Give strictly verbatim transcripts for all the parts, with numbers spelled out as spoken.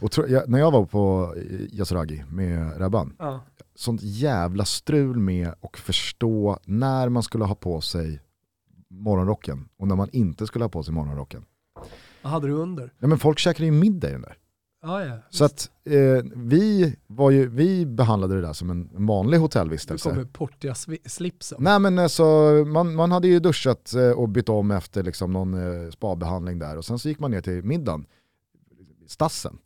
Och tro, jag, när jag var på Yasuragi med Rabban, ja. Sånt jävla strul med och förstå när man skulle ha på sig morgonrocken och när man inte skulle ha på sig morgonrocken. Vad hade du under? Ja, men folk käkade ju middag i den där. Ah, ja. Så att eh, vi var ju vi behandlade det där som en vanlig hotellvistelse. Du kom med portiga slipsen. Nej, men alltså, man man hade ju duschat och bytt om efter liksom någon eh, spabehandling där och sen så gick man ner till middagen. Stassen.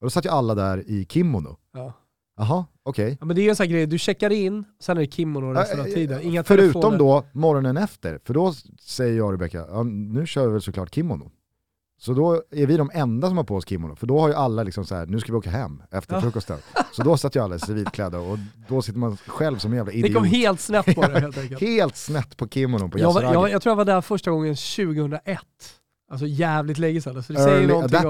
Och då satt ju alla där i kimono. Ja. Jaha, okej. Okay. Ja, men det är ju en sån grej, du checkar in, sen är det kimono resten av tiden. Inga förutom telefoner. Då morgonen efter, för då säger jag och Rebecca, ja, nu kör vi väl såklart kimono. Så då är vi de enda som har på oss kimono. För då har ju alla liksom så här, nu ska vi åka hem efter frukosten. Så då satt ju alla i civilkläder och då sitter man själv som en jävla idiot. Det kom helt snett på det helt enkelt. Helt snett på kimono på Yasuragi. Jag, jag, jag tror jag var där första gången tjugohundraett. Alltså jävligt länge sedan. Så det säger early adapter.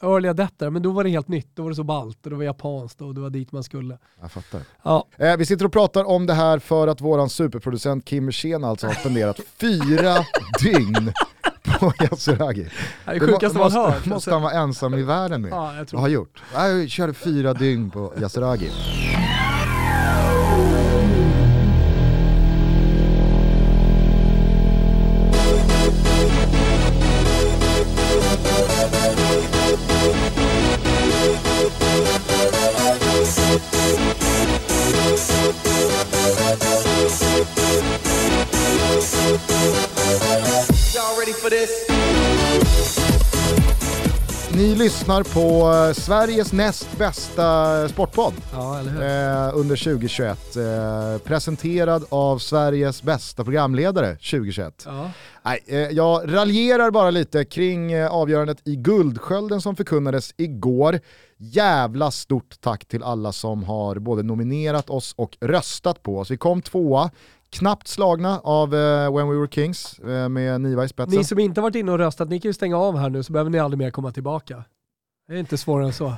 Om, early adapter. Men då var det helt nytt. Då var det så ballt och då var det japanskt och då var dit man skulle. Jag fattar. Ja. Eh, vi sitter och pratar om det här för att våran superproducent Kim Kjena alltså har spenderat fyra dygn på Yasuragi. Det, det sjukaste man hör. Måste, måste han vara ensam i världen med. Ja, jag tror har gjort. Jag körde fyra dygn på Yasuragi. Ni lyssnar på Sveriges näst bästa sportpodd, ja, eller hur? Eh, under tjugohundratjugoett. Eh, presenterad av Sveriges bästa programledare tjugohundratjugoett. Ja. Nej, eh, jag raljerar bara lite kring eh, avgörandet i Guldskölden som förkunnades igår. Jävla stort tack till alla som har både nominerat oss och röstat på oss. Vi kom tvåa. Knappt slagna av uh, When We Were Kings uh, med Niva i spetsen. Ni som inte varit inne och röstat, ni kan ju stänga av här nu så behöver ni aldrig mer komma tillbaka. Det är inte svårare än så.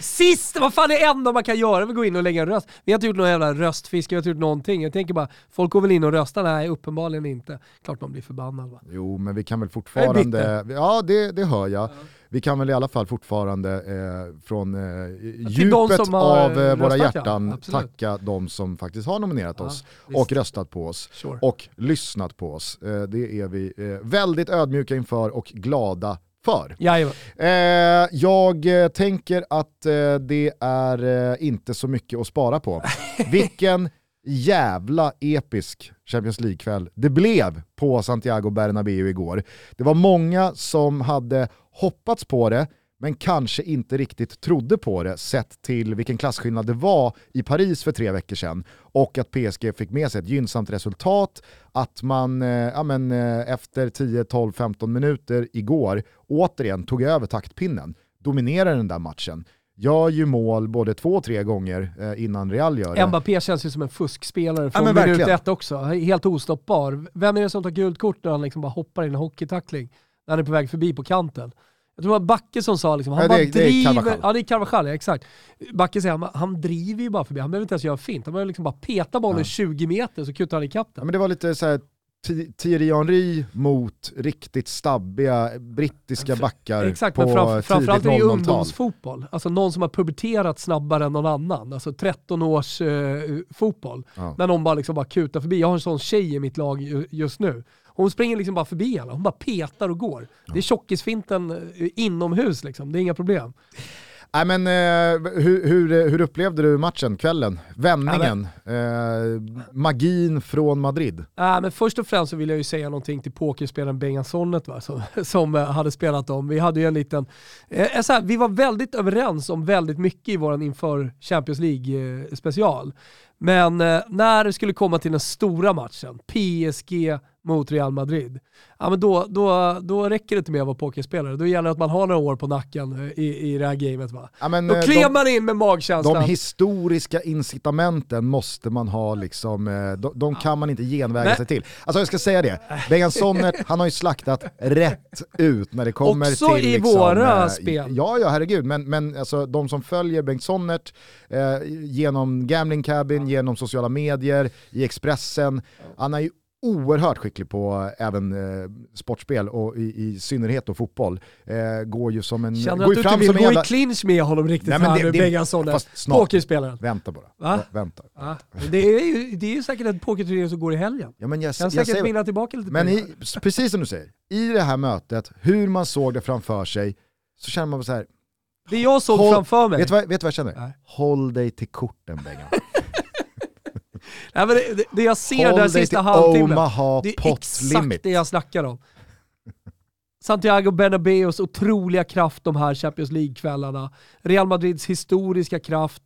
Sist, vad fan är det enda man kan göra? Vi går in och lägger en röst. Vi har inte gjort någon jävla röstfisk, vi har inte gjort någonting. Jag tänker bara, folk går väl in och röstar? Nej, uppenbarligen inte. Klart man blir förbannad, va? Jo, men vi kan väl fortfarande... Ja, det, det hör jag. Ja. Vi kan väl i alla fall fortfarande eh, från eh, djupet av eh, våra hjärtan ja, tacka de som faktiskt har nominerat ja, oss visst. Och röstat på oss sure. Och lyssnat på oss. Eh, det är vi eh, väldigt ödmjuka inför och glada för. Eh, jag eh, tänker att eh, det är eh, inte så mycket att spara på. Vilken jävla episk Champions League-kväll det blev på Santiago Bernabéu igår. Det var många som hade hoppats på det, men kanske inte riktigt trodde på det sett till vilken klasskillnad det var i Paris för tre veckor sedan. Och att P S G fick med sig ett gynnsamt resultat. Att man eh, ja, men, eh, efter tio, tolv, femton minuter igår återigen tog över taktpinnen. Dominerade den där matchen. Gör ju mål både två och tre gånger eh, innan Real gör det. Mbappé känns ju som en fuskspelare från ja, minut ett också. Helt ostoppbar. Vem är det som tar gult kort när han liksom bara hoppar in en hockeytackling? När han är på väg förbi på kanten. Jag tror det var Backe som sa liksom, han ja, det, bara driver, det är Carvajal. Ja, det är Carvajal, ja, exakt. Backe säger han, han driver ju bara förbi. Han behöver inte ens göra fint. Han behöver liksom bara peta bollen ja. tjugo meter så kutar han i kapten. Ja, men det var lite så här Thierry Henry mot riktigt stabbiga brittiska backar. Exakt, på men framf- framförallt är det ungdomsfotboll. Alltså någon som har puberterat snabbare än någon annan. Alltså tretton års eh, fotboll. Ja. När någon bara, liksom bara kutar förbi. Jag har en sån tjej i mitt lag just nu. Hon springer liksom bara förbi alla. Hon bara petar och går. Ja. Det är tjockisfinten inomhus liksom. Det är inga problem. Nej, men eh, hur, hur, hur upplevde du matchen, kvällen, vändningen, ja, men... eh, magin från Madrid? Ja, men först och främst så vill jag ju säga någonting till pokerspelaren Bengan Sonnet va, som, som hade spelat om. Vi hade ju en liten, eh, så här, vi var väldigt överens om väldigt mycket i våran inför Champions League special. Men eh, när det skulle komma till den stora matchen, P S G mot Real Madrid, ja, men då, då, då räcker det inte med att vara pokerspelare. Då gäller det att man har några år på nacken i, i det här gamet. Va? Ja, men, då klev man in med magkänslan. De historiska incitamenten måste man ha. Liksom, de de ja. kan man inte genväga Nej. sig till. Alltså jag ska säga det. Bengan Sonnet, han har ju slaktat rätt ut när det kommer också till... Också i liksom, våra äh, spel. Ja, ja, herregud. Men, men alltså, de som följer Bengt Sonnet eh, genom Gambling Cabin, ja. genom sociala medier, i Expressen. Han är ju oerhört skicklig på även eh, sportspel och i, i synnerhet och fotboll. Eh, går ju som en... Känner går att du fram inte vill gå jävla... i clinch med honom riktigt. Nej, men här det, med Bengansson. Pokerspelaren. Vänta bara. Va? Vänta. Va? Det, är ju, det är ju säkert en pokerturnering som går i helgen. Ja, men jag, jag, jag säkert säger... vinna tillbaka lite. Men i, precis som du säger, i det här mötet, hur man såg det framför sig, så känner man så här... Det jag såg håll, framför mig... Vet du vad, vet vad jag känner? Nej. Håll dig till korten, Bengansson. Nej, men det, det jag ser håll där sista halvtimmen, det är exakt limit. Det jag snackar om. Santiago Bernabéus otroliga kraft de här Champions League-kvällarna. Real Madrids historiska kraft.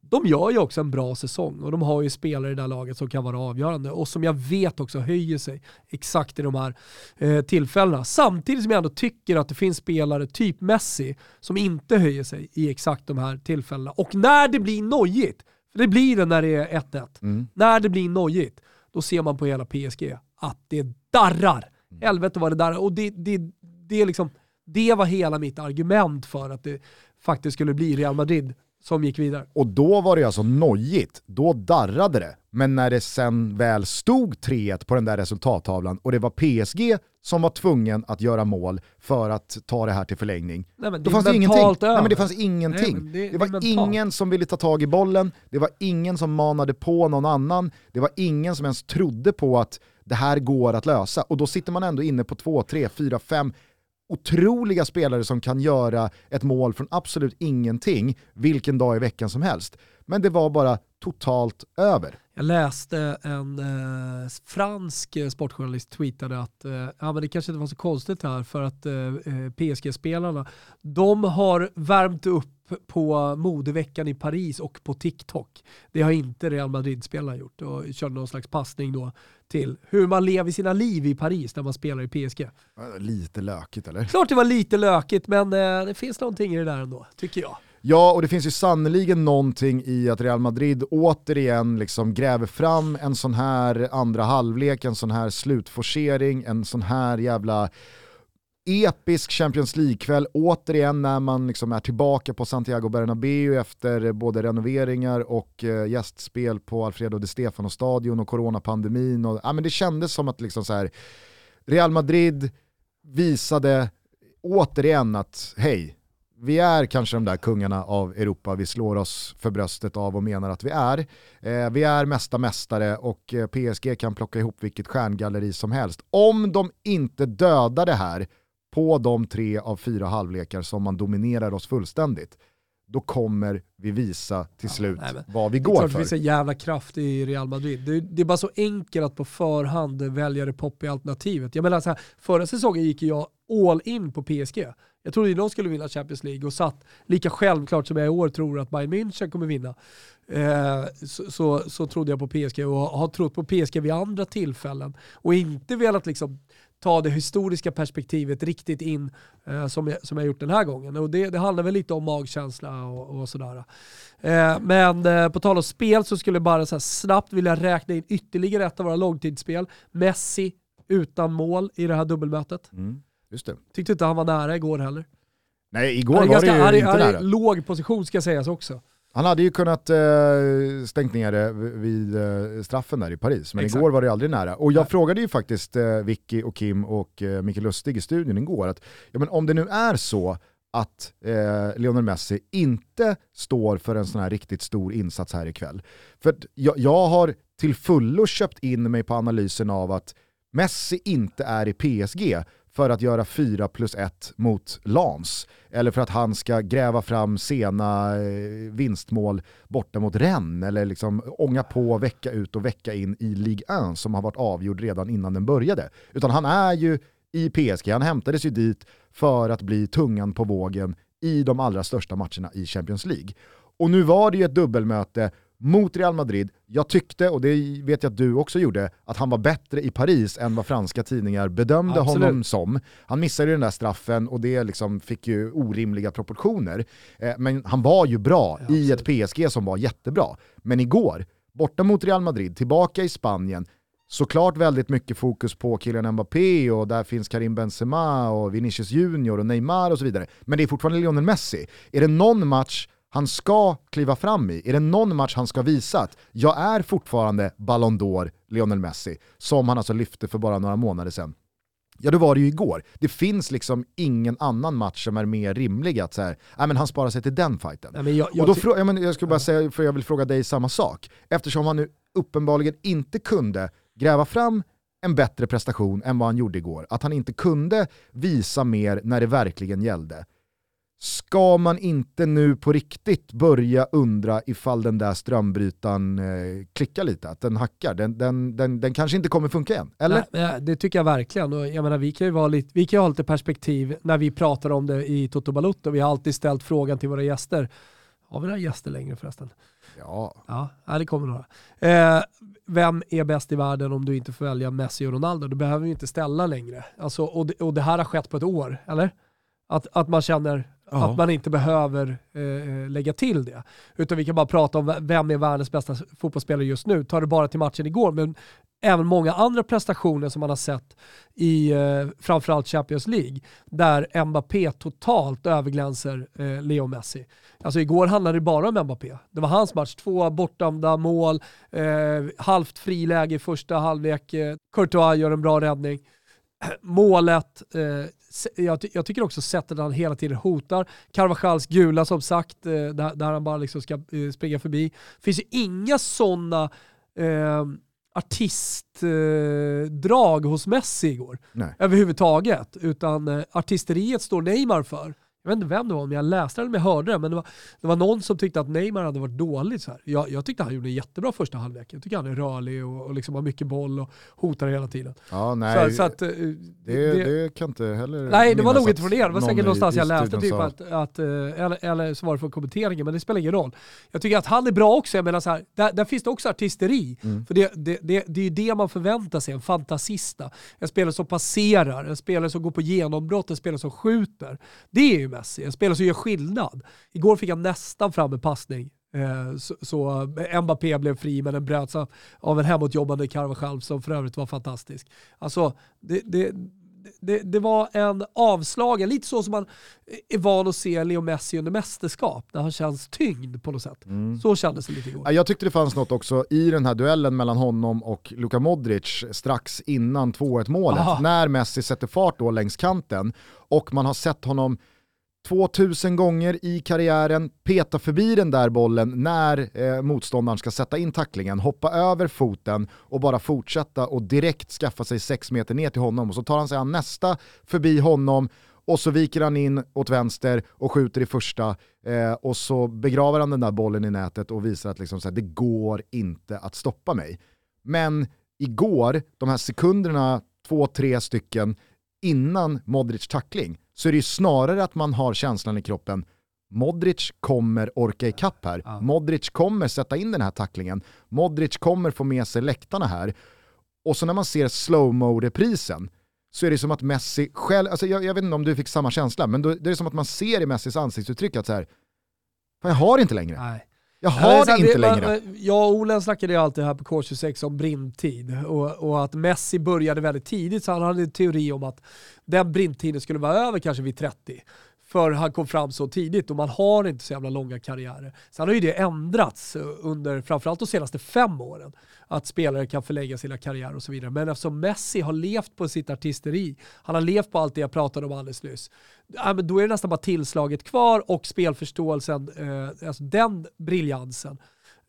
De gör ju också en bra säsong och de har ju spelare i det här laget som kan vara avgörande och som jag vet också höjer sig exakt i de här eh, tillfällena. Samtidigt som jag ändå tycker att det finns spelare typ Messi som inte höjer sig i exakt de här tillfällena. Och när det blir nojigt, det blir det när det är ett ett. Mm. När det blir nojigt, då ser man på hela P S G att det darrar. Mm. Helvete var det darrar. Och det, det, det, är liksom, det var hela mitt argument för att det faktiskt skulle bli Real Madrid som gick vidare. Och då var det alltså nojigt. Då darrade det. Men när det sen väl stod tre ett på den där resultattavlan och det var P S G som var tvungen att göra mål för att ta det här till förlängning. Nej, men det, fanns det, ingenting. Nej, men det fanns ingenting. Nej, det, det var det ingen som ville ta tag i bollen. Det var ingen som manade på någon annan. Det var ingen som ens trodde på att det här går att lösa. Och då sitter man ändå inne på två, tre, fyra, fem otroliga spelare som kan göra ett mål från absolut ingenting vilken dag i veckan som helst. Men det var bara totalt över. Jag läste en eh, fransk sportjournalist tweetade att eh, ja, men det kanske inte var så konstigt här för att eh, P S G-spelarna de har värmt upp på modeveckan i Paris och på TikTok. Det har inte Real Madrid-spelarna gjort och körde någon slags passning då till hur man lever sina liv i Paris när man spelar i P S G. Lite lökigt eller? Klart det var lite lökigt men eh, det finns någonting i det där ändå tycker jag. Ja, och det finns ju sannoliken någonting i att Real Madrid återigen liksom gräver fram en sån här andra halvlek, en sån här slutforcering, en sån här jävla episk Champions League-kväll. Återigen när man liksom är tillbaka på Santiago Bernabéu efter både renoveringar och gästspel på Alfredo Di Stefano-stadion och coronapandemin. Och, ja, men det kändes som att liksom så här, Real Madrid visade återigen att hej, vi är kanske de där kungarna av Europa. Vi slår oss för bröstet av och menar att vi är. Eh, vi är mesta mästare och P S G kan plocka ihop vilket stjärngalleri som helst. Om de inte dödar det här på de tre av fyra halvlekar som man dominerar oss fullständigt, då kommer vi visa till slut ja, nej, vad vi går för. Det finns en jävla kraft i Real Madrid. Det, det är bara så enkelt att på förhand välja det poppiga alternativet. Jag menar så här, förra säsongen gick jag all in på P S G. Jag trodde att de skulle vinna Champions League och satt lika självklart som jag i år tror att Bayern München kommer vinna. Eh, så, så, så trodde jag på P S G och har trott på P S G vid andra tillfällen och inte velat liksom ta det historiska perspektivet riktigt in eh, som, jag, som jag gjort den här gången. Och det, det handlar väl lite om magkänsla och, och sådär. Eh, men eh, på tal om spel så skulle jag bara så här snabbt vilja räkna in ytterligare ett av våra långtidsspel. Messi utan mål i det här dubbelmötet. Mm. Just det. Tyckte inte han var nära igår heller. Nej, igår var ganska, det ju är, inte är nära. Låg position ska sägas också. Han hade ju kunnat eh, stängt ner det vid eh, straffen där i Paris. Men exakt. Igår var det aldrig nära. Och jag Nej. frågade ju faktiskt eh, Vicky och Kim och eh, Mikael Lustig i studion igår. Att, ja, men om det nu är så att eh, Lionel Messi inte står för en sån här riktigt stor insats här ikväll. För jag, jag har till fullo köpt in mig på analysen av att Messi inte är i P S G för att göra fyra plus ett mot Lans. Eller för att han ska gräva fram sena vinstmål borta mot Rennes. Eller liksom ånga på vecka ut och vecka in i Ligue ett som har varit avgjord redan innan den började. Utan han är ju i P S G. Han hämtades ju dit för att bli tungan på vågen i de allra största matcherna i Champions League. Och nu var det ju ett dubbelmöte mot Real Madrid. Jag tyckte, och det vet jag att du också gjorde, att han var bättre i Paris än vad franska tidningar bedömde absolut honom som. Han missade ju den där straffen och det liksom fick ju orimliga proportioner. Eh, men han var ju bra ja, i ett P S G som var jättebra. Men igår, borta mot Real Madrid, tillbaka i Spanien, såklart väldigt mycket fokus på Kylian Mbappé och där finns Karim Benzema och Vinicius Junior och Neymar och så vidare. Men det är fortfarande Lionel Messi. Är det någon match han ska kliva fram i. Är det någon match han ska visa att jag är fortfarande Ballon d'Or Lionel Messi, som han alltså lyfte för bara några månader sedan. Ja, det var det ju igår. Det finns liksom ingen annan match som är mer rimlig att så här, nej men han sparar sig till den fighten. Nej, men jag, jag, och då frå- jag, men jag skulle bara säga, för jag vill fråga dig samma sak. Eftersom han nu uppenbarligen inte kunde gräva fram en bättre prestation än vad han gjorde igår. Att han inte kunde visa mer när det verkligen gällde. Ska man inte nu på riktigt börja undra ifall den där strömbrytan eh, klickar lite, att den hackar, den, den, den, den kanske inte kommer funka igen, eller? Nej, det tycker jag verkligen, och jag menar, vi kan ju vara lite, vi kan ju ha lite perspektiv när vi pratar om det i Toto Balotto. Vi har alltid ställt frågan till våra gäster. Har vi några gäster längre förresten? Ja. Ja, det kommer några. Eh, vem är bäst i världen om du inte får välja Messi och Ronaldo? Då behöver vi inte ställa längre. Alltså, och, det, och det här har skett på ett år, eller? Att, att man känner... Aha. Att man inte behöver eh, lägga till det. Utan vi kan bara prata om vem är världens bästa fotbollsspelare just nu. Tar det bara till matchen igår. Men även många andra prestationer som man har sett i eh, framförallt Champions League. Där Mbappé totalt överglänser eh, Leo Messi. Alltså igår handlade det bara om Mbappé. Det var hans match. Två bortdömda mål. Eh, halvt friläge i första halvlek. Eh, Courtois gör en bra räddning. Målet... Eh, Jag, ty- jag tycker också sättet han hela tiden hotar. Carvajals gula som sagt, eh, där, där han bara liksom ska eh, springa förbi. Finns ju inga sådana eh, artistdrag eh, hos Messi igår. Nej. Överhuvudtaget. Utan eh, artisteriet står Neymar för. Jag vet inte vem det var, om jag läste det eller om jag hörde det. Men det var, det var någon som tyckte att Neymar hade varit dålig. Så här. Jag, jag tyckte han gjorde en jättebra första halvlek. Jag tycker han är rörlig och, och liksom har mycket boll och hotar hela tiden. Ja, nej. Så, så att, det, det, det kan inte heller... Nej, det var nog inte från er. Det var säkert någonstans i, jag läste. Typ att, att, eller, eller så var det från kommenteringen, men det spelar ingen roll. Jag tycker att han är bra också. Jag menar så här, där, där finns det också artisteri. Mm. För det, det, det, det är ju det man förväntar sig. En fantasista. En spelare som passerar. En spelare som går på genombrott. En spelare som skjuter. Det är ju Messi. En spelare som gör skillnad. Igår fick han nästan fram en passning. Eh, så, så Mbappé blev fri, men den bröts av en hemåtjobbande Carvajal som för övrigt var fantastisk. Alltså, det, det, det, det var en avslagen, lite så som man är van att se Leo Messi under mästerskap, där han känns tyngd på något sätt. Mm. Så kändes det lite igår. Jag tyckte det fanns något också i den här duellen mellan honom och Luka Modric strax innan två ett målet. Aha. När Messi sätter fart då längs kanten, och man har sett honom tvåtusen gånger i karriären peta förbi den där bollen när eh, motståndaren ska sätta in tacklingen, hoppa över foten och bara fortsätta och direkt skaffa sig sex meter ner till honom, och så tar han sig an nästa förbi honom och så viker han in åt vänster och skjuter i första eh, och så begraver han den där bollen i nätet och visar att liksom, så här, det går inte att stoppa mig. Men igår, de här sekunderna, två, tre stycken innan Modric tackling, så är det ju snarare att man har känslan i kroppen, Modric kommer orka ikapp här. Ja. Modric kommer sätta in den här tacklingen. Modric kommer få med sig läktarna här. Och så när man ser slow-mo-reprisen så är det som att Messi själv, alltså jag, jag vet inte om du fick samma känsla, men då, det är som att man ser i Messis ansiktsuttryck att så här, fan, jag har det inte längre. Nej. Jag har ja, det inte det, längre. Men, jag och Olen snackade ju alltid här på K tjugosex om brintid. Och, och att Messi började väldigt tidigt, så han hade en teori om att den brinttiden skulle vara över kanske vid trettio. För han kom fram så tidigt och man har inte så jävla långa karriärer. Sen har ju det ändrats under framförallt de senaste fem åren. Att spelare kan förlägga sina karriärer och så vidare. Men eftersom Messi har levt på sitt artisteri, han har levt på allt det jag pratade om alldeles nyss. Då är det nästan bara tillslaget kvar och spelförståelsen, alltså den briljansen.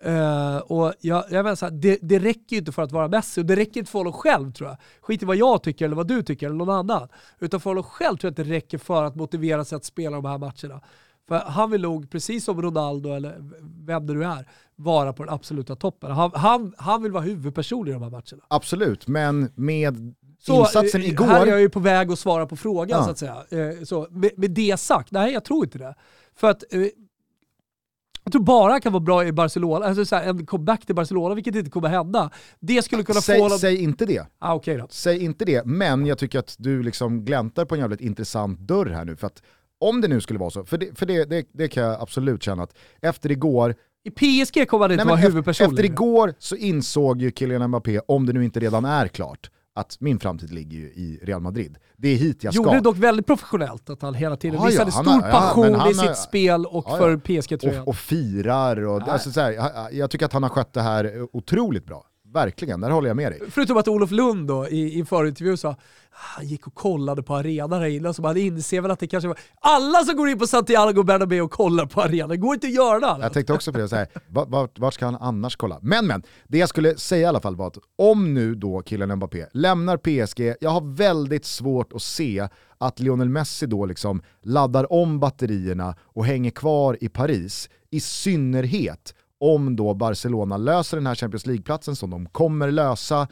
Uh, och jag, jag menar så här, det, det räcker ju inte för att vara Messi, och det räcker inte för honom själv, tror jag. Skit i vad jag tycker eller vad du tycker eller någon annan, utan för honom själv tror jag att det räcker för att motivera sig att spela de här matcherna. För han vill nog, precis som Ronaldo eller vem det nu är, vara på den absoluta toppen. Han, han, han vill vara huvudperson i de här matcherna. Absolut, men med så, insatsen igår... Här är jag ju på väg att svara på frågan, ja. Så att säga. Uh, så, med, med det sagt, nej jag tror inte det. För att... Uh, Jag tror bara han kan vara bra i Barcelona. Alltså så här, en comeback till Barcelona, vilket inte kommer hända. Det skulle kunna säg, få... Någon... Säg inte det. Ah, okay då. Säg inte det, men jag tycker att du liksom gläntar på en jävligt intressant dörr här nu. För att om det nu skulle vara så, för det, för det, det, det kan jag absolut känna att efter igår... I P S G kommer han inte vara huvudperson. Efter igår så insåg ju Kylian Mbappé, om det nu inte redan är klart, att min framtid ligger ju i Real Madrid. Det är hit jag ska. Gjorde det dock väldigt professionellt att han hela tiden ja, visade ja, stor har, passion ja, i sitt har, spel och ja, för P S G-tröjan. Och, och firar. Och, alltså, så här, jag tycker att han har skött det här otroligt bra. Verkligen, där håller jag med dig. Förutom att Olof Lund då, i, i förintervju sa han gick och kollade på arenan här innan, så man inser väl att det kanske var... Alla som går in på Santiago Bernabéu och kollar på arenan, det går inte att göra det. Alla. Jag tänkte också på det, så här, vart, vart ska han annars kolla? Men, men, det jag skulle säga i alla fall var att om nu då Kylian Mbappé lämnar P S G, jag har väldigt svårt att se att Lionel Messi då liksom laddar om batterierna och hänger kvar i Paris, i synnerhet om då Barcelona löser den här Champions League-platsen som de kommer lösa.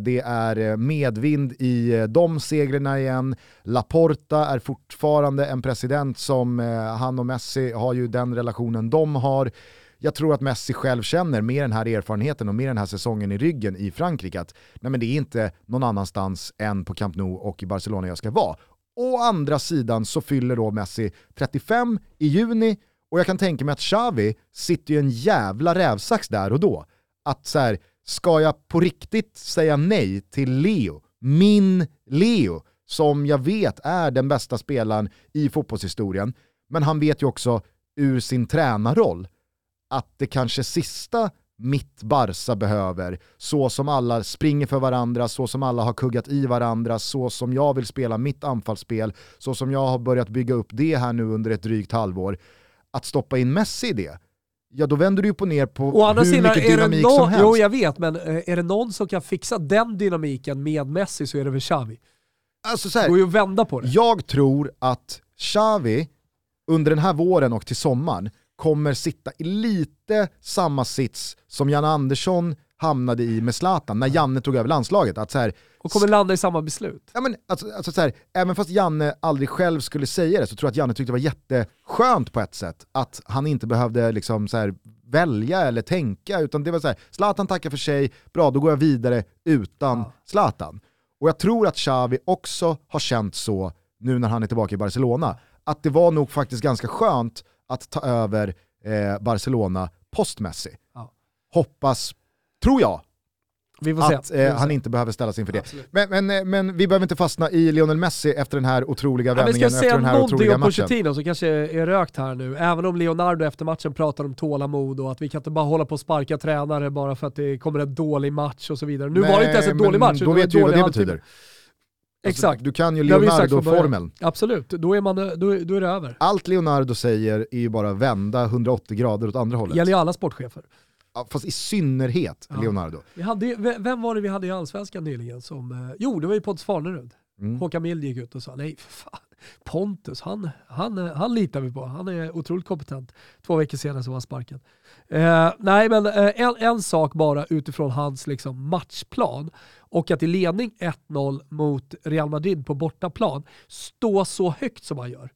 Det är medvind i de segrarna igen. Laporta är fortfarande en president som han och Messi har ju den relationen de har. Jag tror att Messi själv känner med den här erfarenheten och med den här säsongen i ryggen i Frankrike att nej, men det är inte någon annanstans än på Camp Nou och i Barcelona jag ska vara. Å andra sidan så fyller då Messi trettiofem i juni. Och jag kan tänka mig att Xavi sitter ju en jävla rävsax där och då. Att så här, ska jag på riktigt säga nej till Leo? Min Leo, som jag vet är den bästa spelaren i fotbollshistorien. Men han vet ju också ur sin tränarroll att det kanske sista mitt Barca behöver, så som alla springer för varandra, så som alla har kuggat i varandra, så som jag vill spela mitt anfallsspel, så som jag har börjat bygga upp det här nu under ett drygt halvår. Att stoppa in Messi i det, ja då vänder du ju på ner på och hur andra mycket dynamik no- som helst. Jo, jag vet, men är det någon som kan fixa den dynamiken med Messi så är det väl Xavi. Alltså så här, går ju att vända på det. Jag tror att Xavi under den här våren och till sommaren kommer sitta i lite samma sits som Janne Andersson hamnade i med Zlatan när Janne tog över landslaget. Att så här, och kommer landa i samma beslut. Ja, men, alltså, alltså, så här, även fast Janne aldrig själv skulle säga det så tror jag att Janne tyckte det var jätteskönt på ett sätt. Att han inte behövde liksom, så här, välja eller tänka. Utan det var så här, Zlatan tackar för sig, bra då går jag vidare utan ja. Zlatan. Och jag tror att Xavi också har känt så nu när han är tillbaka i Barcelona. Att det var nog faktiskt ganska skönt att ta över eh, Barcelona postmässigt. Ja. Hoppas Tror jag vi får att se. Eh, vi får han se. Inte behöver ställa sig inför det. Men, men, men vi behöver inte fastna i Lionel Messi efter den här otroliga vändningen. Vi ska efter se den här otroliga matchen. Pochettino som kanske är rökt här nu. Även om Leonardo efter matchen pratar om tålamod och att vi kan inte bara hålla på och sparka tränare bara för att det kommer en dålig match och så vidare. Nu Nej, var det inte ens en dålig match. Då vet du vad det betyder. Alltså, exakt. Du kan ju Leonardo-formeln. Absolut, då är, man, då, då är det över. Allt Leonardo säger är ju bara vända hundraåttio grader åt andra hållet. Det gäller ju alla sportchefer. Fast i synnerhet Leonardo. Ja. Vi hade, vem var det vi hade i Allsvenskan nyligen? Som, jo, det var ju Pontus Farnerud. Mm. Håkan Mild gick ut och sa, nej fan, Pontus, han, han, han litar vi på. Han är otroligt kompetent. Två veckor senare så var han sparkad. Eh, nej, men eh, en, en sak bara utifrån hans liksom, matchplan. Och att i ledning ett noll mot Real Madrid på bortaplan stå så högt som han gör.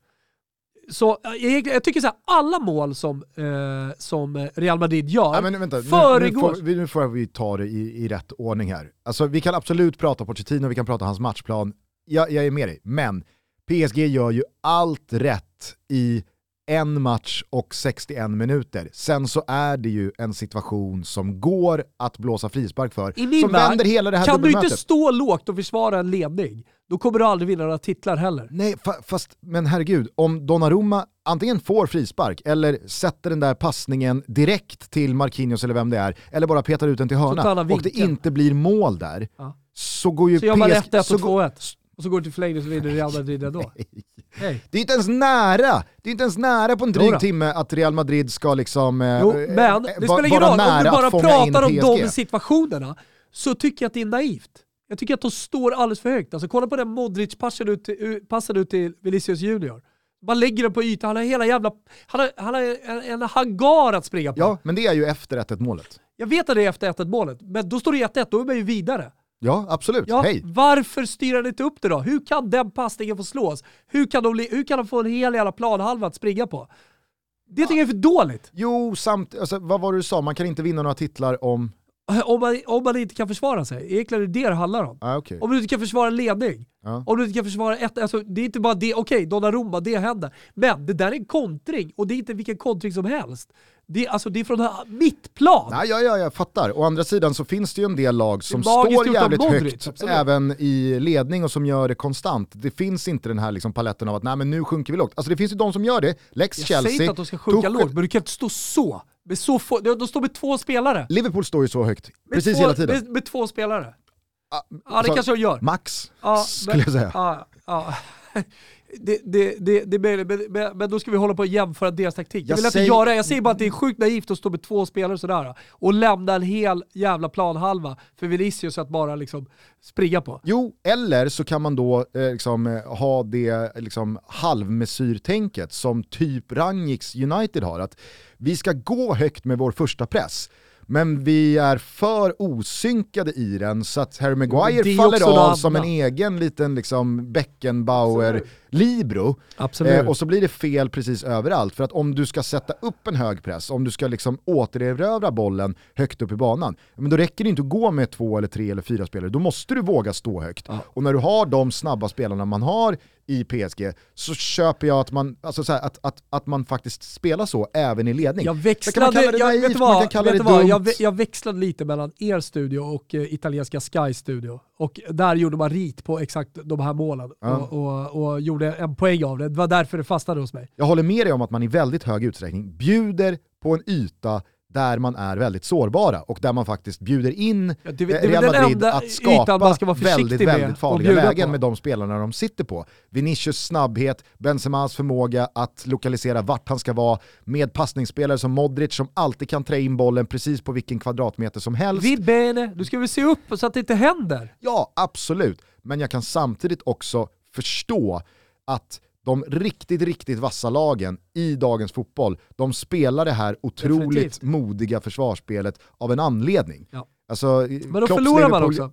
Så jag, jag tycker så här, alla mål som, eh, som Real Madrid gör ja, men, vänta, föregår... Nu, nu, får, nu får vi ta det i, i rätt ordning här. Alltså, vi kan absolut prata Pochettino, vi kan prata hans matchplan. Jag, jag är med dig, men P S G gör ju allt rätt i en match och sextioen minuter. Sen så är det ju en situation som går att blåsa frispark för. I min som värld, vänder hela det här kan du inte stå lågt och försvara en ledning? Då kommer du aldrig vinna några titlar heller. Nej, fa- fast, men herregud, om Donnarumma antingen får frispark eller sätter den där passningen direkt till Marquinhos eller vem det är, eller bara petar ut den till hörna och det inte blir mål där, ja. så går ju P S G... Så gör man rätt ett och två ett. Och så går det till förlängning så vinner Real Madrid då. Hey. Det är inte ens nära. Det är inte ens nära på en dryg timme att Real Madrid ska liksom... Jo, men äh, det spelar ingen roll. Om du bara pratar om de situationerna så tycker jag att det är naivt. Jag tycker att de står alldeles för högt. Alltså kolla på den Modric passade ut, passade ut till Vinicius Junior. Man lägger den på ytan. Han har hela jävla... Han har, han har en, en hangar att springa på. Ja, men det är ju efter ett ett målet. Jag vet att det är efter ett ett målet. Men då står det ett ett. Då är man ju vidare. Ja, absolut. Ja, hej. Varför styr han inte upp det då? Hur kan den passningen få slås? Hur kan de, hur kan de få en hel jävla planhalva att springa på? Det ja. tycker jag är för dåligt. Jo, samt, alltså, vad var det du sa? Man kan inte vinna några titlar om... Om man, om man inte kan försvara sig. Egentligen är det det det handlar om. Ah, okay. Om du inte kan försvara ledning. Ah. Om du inte kan försvara ett... Alltså, det är inte bara det. Okej, okay, Donnarumma, det händer. Men det där är en kontring. Och det är inte vilken kontring som helst. Det, alltså, det är från mittplan. Nej, ja, ja, jag fattar. Å andra sidan så finns det ju en del lag som står jävligt Modric, högt. Absolut. Även i ledning och som gör det konstant. Det finns inte den här liksom, paletten av att nej, men nu sjunker vi lågt. Alltså det finns ju de som gör det. Lex, jag Chelsea... Jag säger inte att de ska sjunka lågt, men du kan inte stå så... Med så få, de står med två spelare. Liverpool står ju så högt. Med precis två, hela tiden. Med, med två spelare. Ah, ja, det så, kanske de gör. Max, ah, skulle men, jag säga. Ah, ah. Det, det, det, det är möjligt, men, men då ska vi hålla på att jämföra deras taktik. Jag, jag, säger, inte göra. jag säger bara att det är sjukt naivt att stå med två spelare sådär. Och lämna en hel jävla planhalva för Vinicius att bara liksom springa på. Jo, eller så kan man då eh, liksom, ha det liksom, halvmesyrtänket som typ Rangics United har. Att vi ska gå högt med vår första press. Men vi är för osynkade i den så att Harry Maguire faller av andra. Som en egen liten liksom Beckenbauer-libro. Eh, och så blir det fel precis överallt. För att om du ska sätta upp en hög press, om du ska liksom återerövra bollen högt upp i banan, men då räcker det inte att gå med två eller tre eller fyra spelare. Då måste du våga stå högt. Ah. Och när du har de snabba spelarna man har i P S G så köper jag att man, alltså så här, att, att, att man faktiskt spelar så även i ledning. Jag växlade, jag, jag, vet vad, vet vad, vad, jag, jag växlade lite mellan er studio och eh, italienska Sky Studio. Och där gjorde man rit på exakt de här målen. Ja. Och, och, och gjorde en poäng av det. Det var därför det fastnade hos mig. Jag håller med dig om att man i väldigt hög utsträckning bjuder på en yta där man är väldigt sårbara och där man faktiskt bjuder in ja, det, det, Real Madrid att skapa man ska vara väldigt, väldigt farliga lägen på. Med de spelarna de sitter på. Vinicius snabbhet, Benzemas förmåga att lokalisera vart han ska vara med passningsspelare som Modric som alltid kan trä in bollen precis på vilken kvadratmeter som helst. Vid bene, du ska väl se upp så att det inte händer? Ja, absolut. Men jag kan samtidigt också förstå att de riktigt, riktigt vassa lagen i dagens fotboll, de spelar det här otroligt definitivt modiga försvarsspelet av en anledning. Ja. Alltså, men då förlorar man också.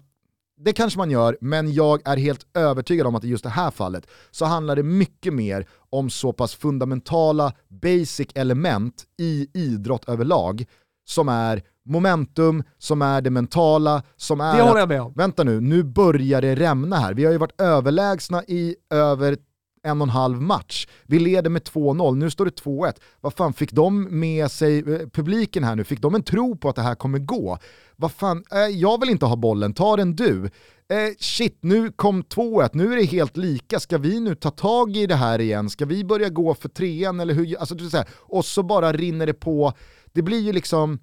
Det kanske man gör, men jag är helt övertygad om att i just det här fallet så handlar det mycket mer om så pass fundamentala basic element i idrott överlag som är momentum, som är det mentala, som är... Det håller jag med om. Vänta nu, nu börjar det rämna här. Vi har ju varit överlägsna i över en och en halv match. Vi leder med två noll. Nu står det två ett. Vad fan fick de med sig publiken här nu? Fick de en tro på att det här kommer gå? Vad fan, eh, jag vill inte ha bollen. Ta den du. Eh, shit, nu kom två ett. Nu är det helt lika. Ska vi nu ta tag i det här igen? Ska vi börja gå för trean? Eller hur? Alltså, så här. Och så bara rinner det på. Det blir ju liksom...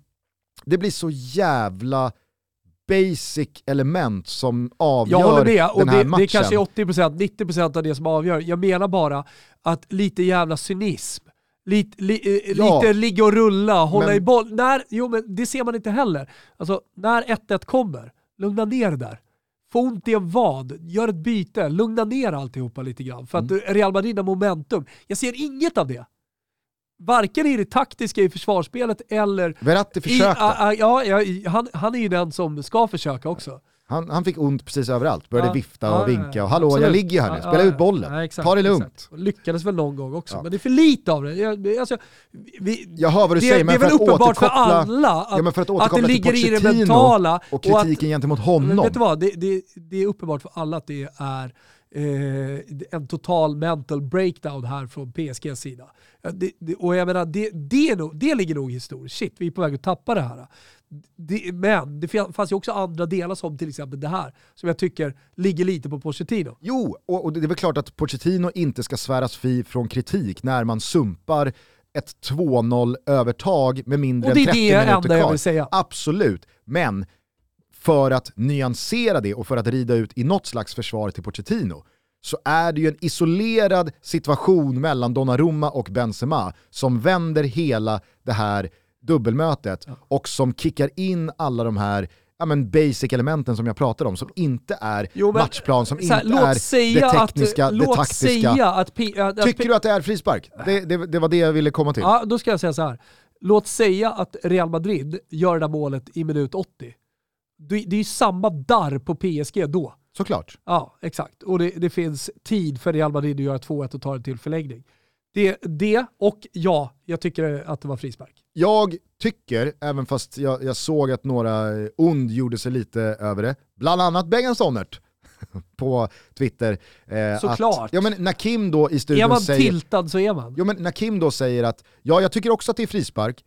Det blir så jävla... basic element som avgör jag med, och den här det, matchen. Det kanske är åttio procent, nittio procent av det som avgör. Jag menar bara att lite jävla cynism. Lite, li, ja. lite ligga och rulla, hålla men, i boll. När, jo, men det ser man inte heller. Alltså, när ett ett kommer, lugna ner där. Få ont i en vad. Gör ett byte. Lugna ner alltihopa lite grann. För att mm. Real Madrid har momentum. Jag ser inget av det. Varken i det taktiska i försvarsspelet eller... Verratti försökte. I, a, a, ja, ja han, han är ju den som ska försöka också. Han, han fick ont precis överallt. Började ja, vifta och ja, vinka. Och hallå, absolut. Jag ligger ju här nu. Spela ja, ut bollen. Ja, exakt, ta det lugnt. Lyckades väl någon gång också. Ja. Men det är för lite av det. Jag, alltså, vi, jag hör vad du det, säger, men det är väl uppenbart för alla att, ja, för att, att det ligger i det mentala. Och kritiken och att, gentemot honom. Men vet du vad? Det, det, det är uppenbart för alla att det är... Eh, en total mental breakdown här från P S G:s sida. Det, det, och jag menar, det, det, är nog, det ligger nog historiskt. Shit, vi är på väg att tappa det här. Det, men det fanns ju också andra delar som till exempel det här som jag tycker ligger lite på Pochettino. Jo, och, och det är väl klart att Pochettino inte ska sväras fri från kritik när man sumpar ett två noll övertag med mindre än trettio minuter kvar. Jag vill säga. Absolut, men för att nyansera det och för att rida ut i något slags försvar till Pochettino så är det ju en isolerad situation mellan Donnarumma och Benzema som vänder hela det här dubbelmötet och som kickar in alla de här ja, men basic elementen som jag pratade om som inte är jo, men, matchplan, som här, inte är det tekniska, att, det låt taktiska. Säga att P- att, Tycker P- du att det är frispark? Det, det, det var det jag ville komma till. Ja, då ska jag säga så här. Låt säga att Real Madrid gör det där målet i minut åttio. Det är ju samma darr på P S G då. Såklart. Ja, exakt. Och det, det finns tid för Real Madrid att göra två ett och ta det till förlängning. Det, det och ja, jag tycker att det var frispark. Jag tycker, även fast jag, jag såg att några ond gjorde sig lite över det, bland annat Bengan Sonnert på Twitter. Eh, Såklart. Att, ja, men när Kim då i studion är man säger, tiltad så är man. Ja, men när Kim då säger att ja, jag tycker också att det är frispark,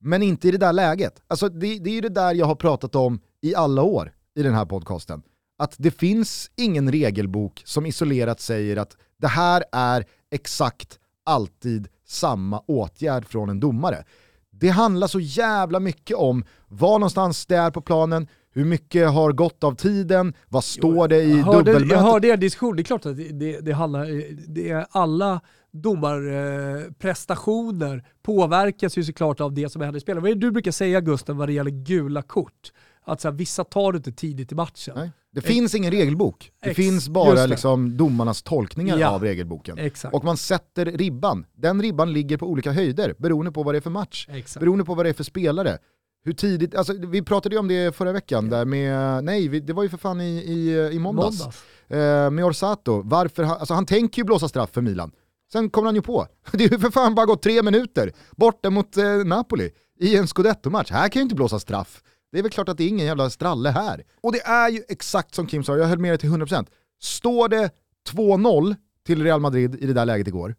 men inte i det där läget. Alltså det, det är ju det där jag har pratat om i alla år i den här podcasten. Att det finns ingen regelbok som isolerat säger att det här är exakt alltid samma åtgärd från en domare. Det handlar så jävla mycket om var någonstans det är på planen, hur mycket har gått av tiden, vad står det i dubbelmötet? Jag hörde er diskussion, det är klart att det, det, handlar, det är alla domarprestationer påverkas ju såklart av det som händer i spelet. Vad är det du brukar säga, Gusten, vad det gäller gula kort? Att så här, vissa tar det inte tidigt i matchen. Nej. Det finns ingen regelbok. Det Ex- finns bara det. Liksom, domarnas tolkningar ja. av regelboken. Exakt. Och man sätter ribban. Den ribban ligger på olika höjder beroende på vad det är för match. Exakt. Beroende på vad det är för spelare. Hur tidigt, alltså, vi pratade ju om det förra veckan. Ja. Där med, nej, vi, det var ju för fan i, i, i måndags. måndags. Eh, med Orsato. Varför han, alltså, han tänker ju blåsa straff för Milan. Sen kommer han ju på. Det är ju för fan bara gått tre minuter borta mot eh, Napoli i en Scudetto-match. Här kan ju inte blåsa straff. Det är väl klart att det är ingen jävla stralle här. Och det är ju exakt som Kim sa, jag höll med dig till hundra procent. Står det två noll till Real Madrid i det där läget igår,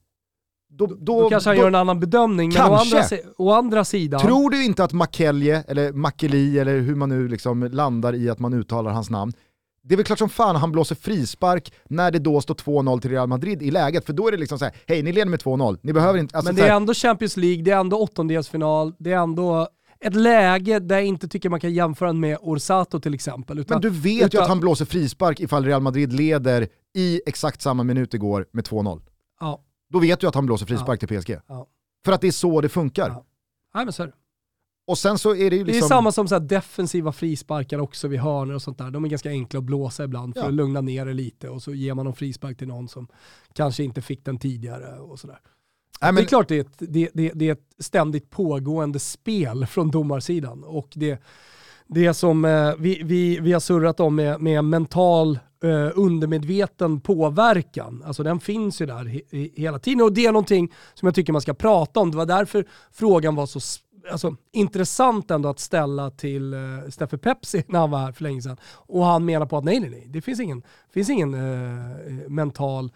då, då, då kanske han då, gör en annan bedömning. Kanske. Men å andra, å andra sidan... Tror du inte att Makelje, eller Makeli, eller hur man nu liksom landar i att man uttalar hans namn. Det är väl klart som fan han blåser frispark när det då står två noll till Real Madrid i läget. För då är det liksom så här, hej, ni leder med två noll. Ni behöver inte... Alltså, men det är ändå Champions League, det är ändå åttondelsfinal, det är ändå... Ett läge där jag inte tycker man kan jämföra med Orsato till exempel. Utan, men du vet utan, ju att han blåser frispark ifall Real Madrid leder i exakt samma minut igår med två noll. Ja. Då vet du att han blåser frispark ja. till P S G. Ja. För att det är så det funkar. Ja. Nej, men så är det. Och sen så är det ju liksom... Det är samma som så här defensiva frisparkar också vid hörner och sånt där. De är ganska enkla att blåsa ibland för ja. att lugna ner det lite. Och så ger man en frispark till någon som kanske inte fick den tidigare och sådär. Nej, men... Det är klart det är, ett, det, det, det är ett ständigt pågående spel från domarsidan. Och det, det som eh, vi, vi, vi har surrat om med, med mental eh, undermedveten påverkan. Alltså den finns ju där he, he, hela tiden. Och det är någonting som jag tycker man ska prata om. Det var därför frågan var så alltså, intressant ändå att ställa till eh, Steffe Pepsi när han var här för länge sedan. Och han menar på att nej, nej, nej. Det finns ingen, finns ingen eh, mental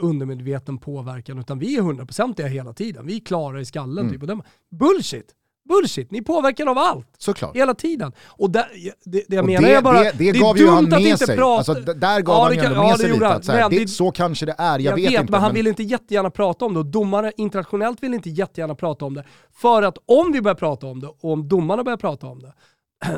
undermedveten påverkan, utan vi är hundraprocentiga hela tiden. Vi är klara i skallen. Mm. Typ, och de, bullshit! Bullshit! Ni påverkar av allt. Såklart. Hela tiden. Och där, det, det jag och menar det, jag bara... Det, det, det gav ju han med sig. Prata... Alltså, där gav ja, han ju kan... med ja, sig lite. Att, så, här, det, det, så kanske det är, jag, jag vet, vet inte. Men, men han vill inte jättegärna prata om det. Och domare internationellt vill inte jättegärna prata om det. För att om vi börjar prata om det, och om domarna börjar prata om det,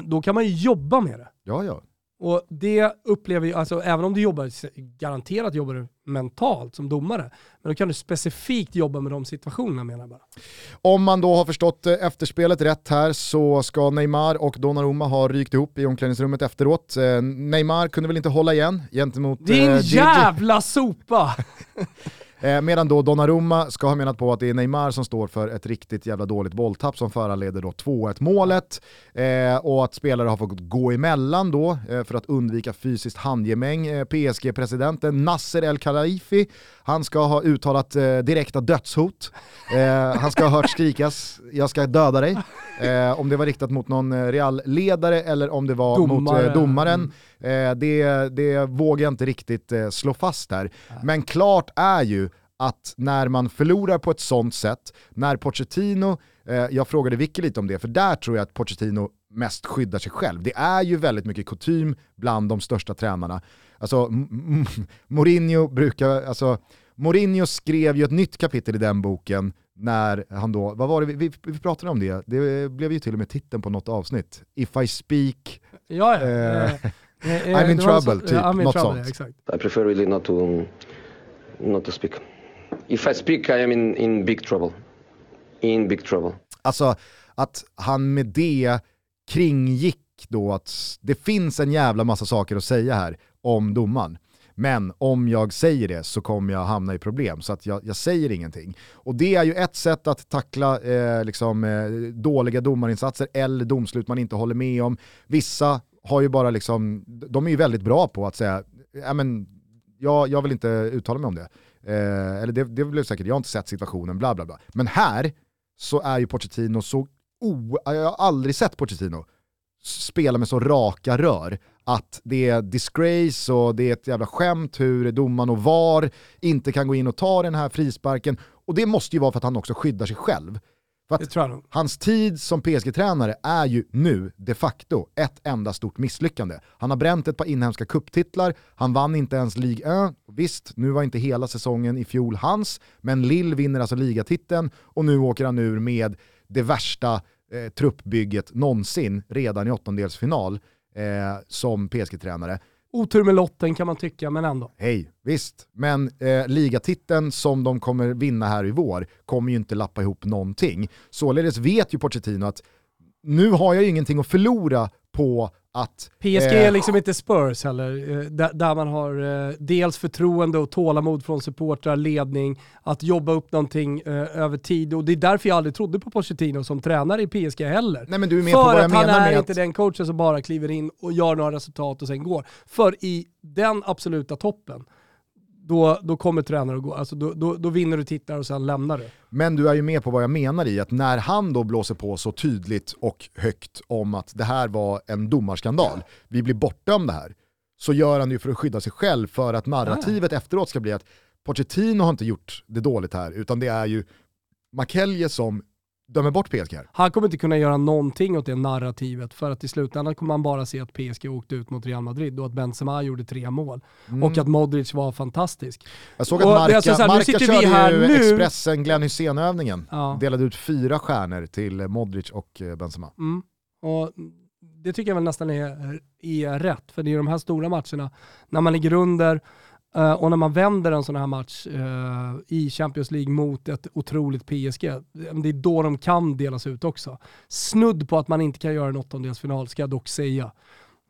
då kan man ju jobba med det. Ja, ja. Och det upplever jag, alltså även om du jobbar, garanterat jobbar du mentalt som domare, men då kan du specifikt jobba med de situationerna, menar jag bara. Om man då har förstått efterspelet rätt här, så ska Neymar och Donnarumma ha rykt ihop i omklädningsrummet efteråt. Neymar kunde väl inte hålla igen gentemot... Din eh, jävla sopa! Medan då Donnarumma ska ha menat på att det är Neymar som står för ett riktigt jävla dåligt bolltapp som föranleder då två ett målet. Eh, och att spelare har fått gå emellan då eh, för att undvika fysiskt handgemäng. Eh, P S G-presidenten Nasser El Khelaifi, han ska ha uttalat eh, direkta dödshot. Eh, han ska ha hört skrikas, jag ska döda dig. Eh, om det var riktat mot någon Real-ledare eller om det var domare. mot eh, domaren. Eh, det, det vågar jag inte riktigt eh, slå fast här. Men klart är ju att när man förlorar på ett sånt sätt, när Pochettino, eh, jag frågade Vicky lite om det, för där tror jag att Pochettino mest skyddar sig själv. Det är ju väldigt mycket kutym bland de största tränarna. Alltså, m- m- Mourinho brukar, alltså, Mourinho skrev ju ett nytt kapitel i den boken när han då, vad var det, vi, vi, vi pratade om det, det blev ju till och med titeln på något avsnitt. If I speak... Ja, ja. Eh, eh, I'm in trouble, typ. I'm in något trouble, sånt. Ja, exakt. I prefer really not to, not to speak. If I speak, I am in, in big trouble. In big trouble. Alltså att han med det kringgick då att det finns en jävla massa saker att säga här om domaren. Men om jag säger det så kommer jag hamna i problem. Så att jag, jag säger ingenting. Och det är ju ett sätt att tackla eh, liksom, eh, dåliga domarinsatser eller domslut man inte håller med om. Vissa har ju bara liksom, de är ju väldigt bra på att säga, ja men jag, jag vill inte uttala mig om det. Eh, eller det, det blev säkert, jag har inte sett situationen, bla bla bla. Men här så är ju Pochettino så... Oh, jag har aldrig sett Pochettino spela med så raka rör. Att det är disgrace och det är ett jävla skämt hur domaren och V A R inte kan gå in och ta den här frisparken. Och det måste ju vara för att han också skyddar sig själv. För att det tror jag. Hans tid som P S G-tränare är ju nu de facto ett enda stort misslyckande. Han har bränt ett par inhemska kupptitlar. Han vann inte ens Ligue ett. Visst, nu var inte hela säsongen i fjol hans. Men Lille vinner alltså ligatiteln. Och nu åker han ur med det värsta eh, truppbygget någonsin redan i åttondelsfinal eh, som P S G-tränare. Otur med lotten kan man tycka, men ändå. Hej, visst. Men eh, ligatiteln som de kommer vinna här i vår kommer ju inte lappa ihop någonting. Således vet ju Pochettino att nu har jag ju ingenting att förlora på att... P S G eh, är liksom inte Spurs heller. Eh, där, där man har eh, dels förtroende och tålamod från supportrar, ledning, att jobba upp någonting eh, över tid. Och det är därför jag aldrig trodde på Pochettino som tränare i P S G heller. Nej, men du är med för på vad jag att menar han är med inte att... den coachen som bara kliver in och gör några resultat och sen går. För i den absoluta toppen, då, då kommer tränare att gå. Alltså då, då, då vinner du, tittar och sen lämnar du. Men du är ju med på vad jag menar i att när han då blåser på så tydligt och högt om att det här var en domarskandal, vi blir bortdömda här, så gör han det ju för att skydda sig själv, för att narrativet ja. efteråt ska bli att Pochettino har inte gjort det dåligt här, utan det är ju Makelje som dömer bort P S G här. Han kommer inte kunna göra någonting åt det narrativet, för att i slutändan kommer man bara se att P S G åkte ut mot Real Madrid och att Benzema gjorde tre mål. Mm. Och att Modric var fantastisk. Jag såg att och Marca, så här, Marca sitter körde vi här ju nu. Expressen Glenn Hysén-övningen. Ja. Delade ut fyra stjärnor till Modric och Benzema. Mm. Och det tycker jag väl nästan är, är rätt, för det är de här stora matcherna. När man ligger under... Uh, och när man vänder en sån här match uh, i Champions League mot ett otroligt P S G, det är då de kan delas ut också. Snudd på att man inte kan göra en åttondelsfinal, ska jag dock säga.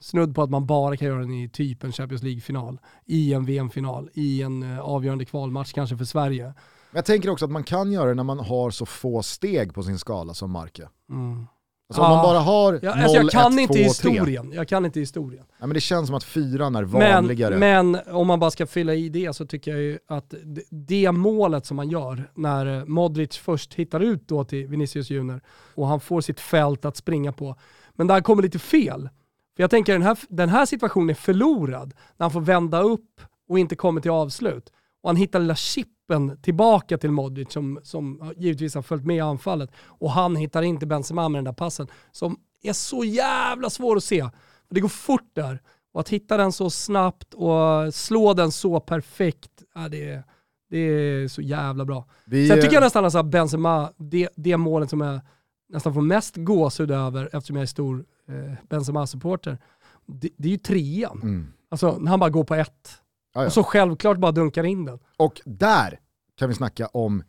Snudd på att man bara kan göra den i typ en Champions League-final, i en V M-final, i en uh, avgörande kvalmatch kanske för Sverige. Jag tänker också att man kan göra det när man har så få steg på sin skala som Marke. Mm. Alltså om man bara har ja, alltså jag kan inte historien. Jag kan inte historien. Ja, men det känns som att fyran är vanligare. Men, men om man bara ska fylla i det, så tycker jag ju att det, det målet som man gör när Modric först hittar ut då till Vinicius Junior och han får sitt fält att springa på. Men där kommer lite fel. För jag tänker att den här, den här situationen är förlorad när han får vända upp och inte kommer till avslut. Och han hittar lilla chippen tillbaka till Modric som, som givetvis har följt med i anfallet. Och han hittar inte Benzema med den där passen som är så jävla svår att se. Det går fort där. Och att hitta den så snabbt och slå den så perfekt, ja, det, det är så jävla bra. Vi, Sen tycker jag nästan att Benzema, det, det målet som jag nästan får mest gåshud över eftersom jag är stor eh, Benzema-supporter, det, det är ju trean. Mm. Alltså när han bara går på ett. Jaja. Och så självklart bara dunkar in den. Och där kan vi snacka om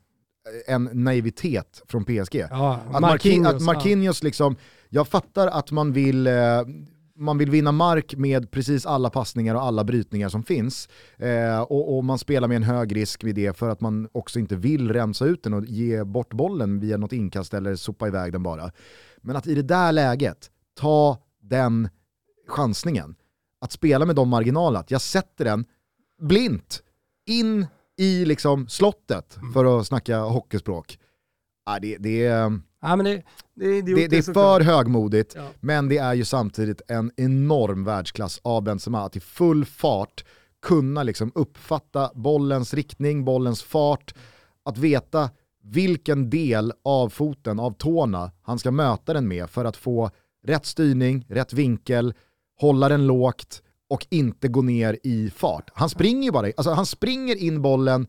en naivitet från P S G. Ja, att Marquinhos, att Marquinhos liksom, jag fattar att man vill, man vill vinna mark med precis alla passningar och alla brytningar som finns. Och, och man spelar med en hög risk vid det för att man också inte vill rensa ut den och ge bort bollen via något inkast eller sopa iväg den bara. Men att i det där läget ta den chansningen. Att spela med de marginalat. Jag sätter den blint in i liksom slottet, för att snacka hockeyspråk. Ja, det, det, ja, men det, det, det, det, det är för högmodigt, ja. Men det är ju samtidigt en enorm världsklass av Benzema att i full fart kunna liksom uppfatta bollens riktning, bollens fart, att veta vilken del av foten, av tårna han ska möta den med för att få rätt styrning, rätt vinkel, hålla den lågt och inte gå ner i fart. Han springer ju bara, alltså han springer in bollen,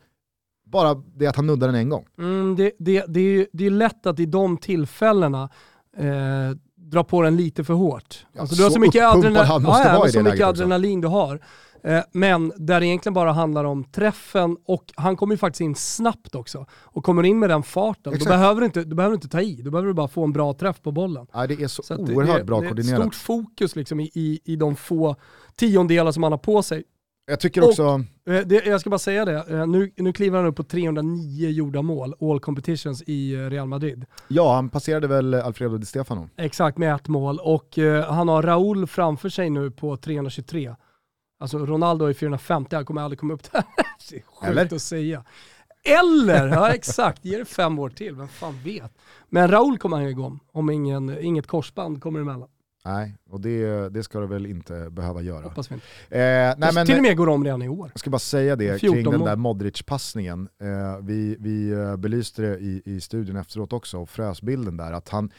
bara det att han nuddar den en gång. Mm, det, det, det, är ju, det är lätt att i de tillfällena eh, dra på den lite för hårt. Ja, alltså, du så har så mycket, adrenal- han måste ja, vara i så mycket adrenalin du har. Eh, men där det egentligen bara handlar om träffen, och han kommer ju faktiskt in snabbt också. Och kommer in med den farten. Du behöver, inte, du behöver inte ta i, du behöver du bara få en bra träff på bollen. Ja, det är så, så oerhört det, bra det, koordinerat. Det är stort fokus liksom i, i, i de få tiondelar som han har på sig. Jag tycker också... Och, eh, det, jag ska bara säga det, eh, nu, nu kliver han upp på trehundranio gjorda mål, all competitions, i eh, Real Madrid. Ja, han passerade väl Alfredo Di Stefano. Exakt, med ett mål. Och eh, han har Raúl framför sig nu på trehundratjugotre. Alltså Ronaldo är fyrahundrafemtio, han kommer aldrig komma upp där. Messi. Sjukt Eller? att säga. Eller, ja exakt, ger det fem år till, vem fan vet. Men Raul kommer han ju igång om ingen, inget korsband kommer emellan. Nej, och det, det ska du väl inte behöva göra. Hoppas vi inte. Eh, nej, men, till och eh, med går om redan i år. Jag ska bara säga det kring den där Modric-passningen. Eh, vi vi eh, belyste det i, i studion efteråt också och frösbilden där. Att han,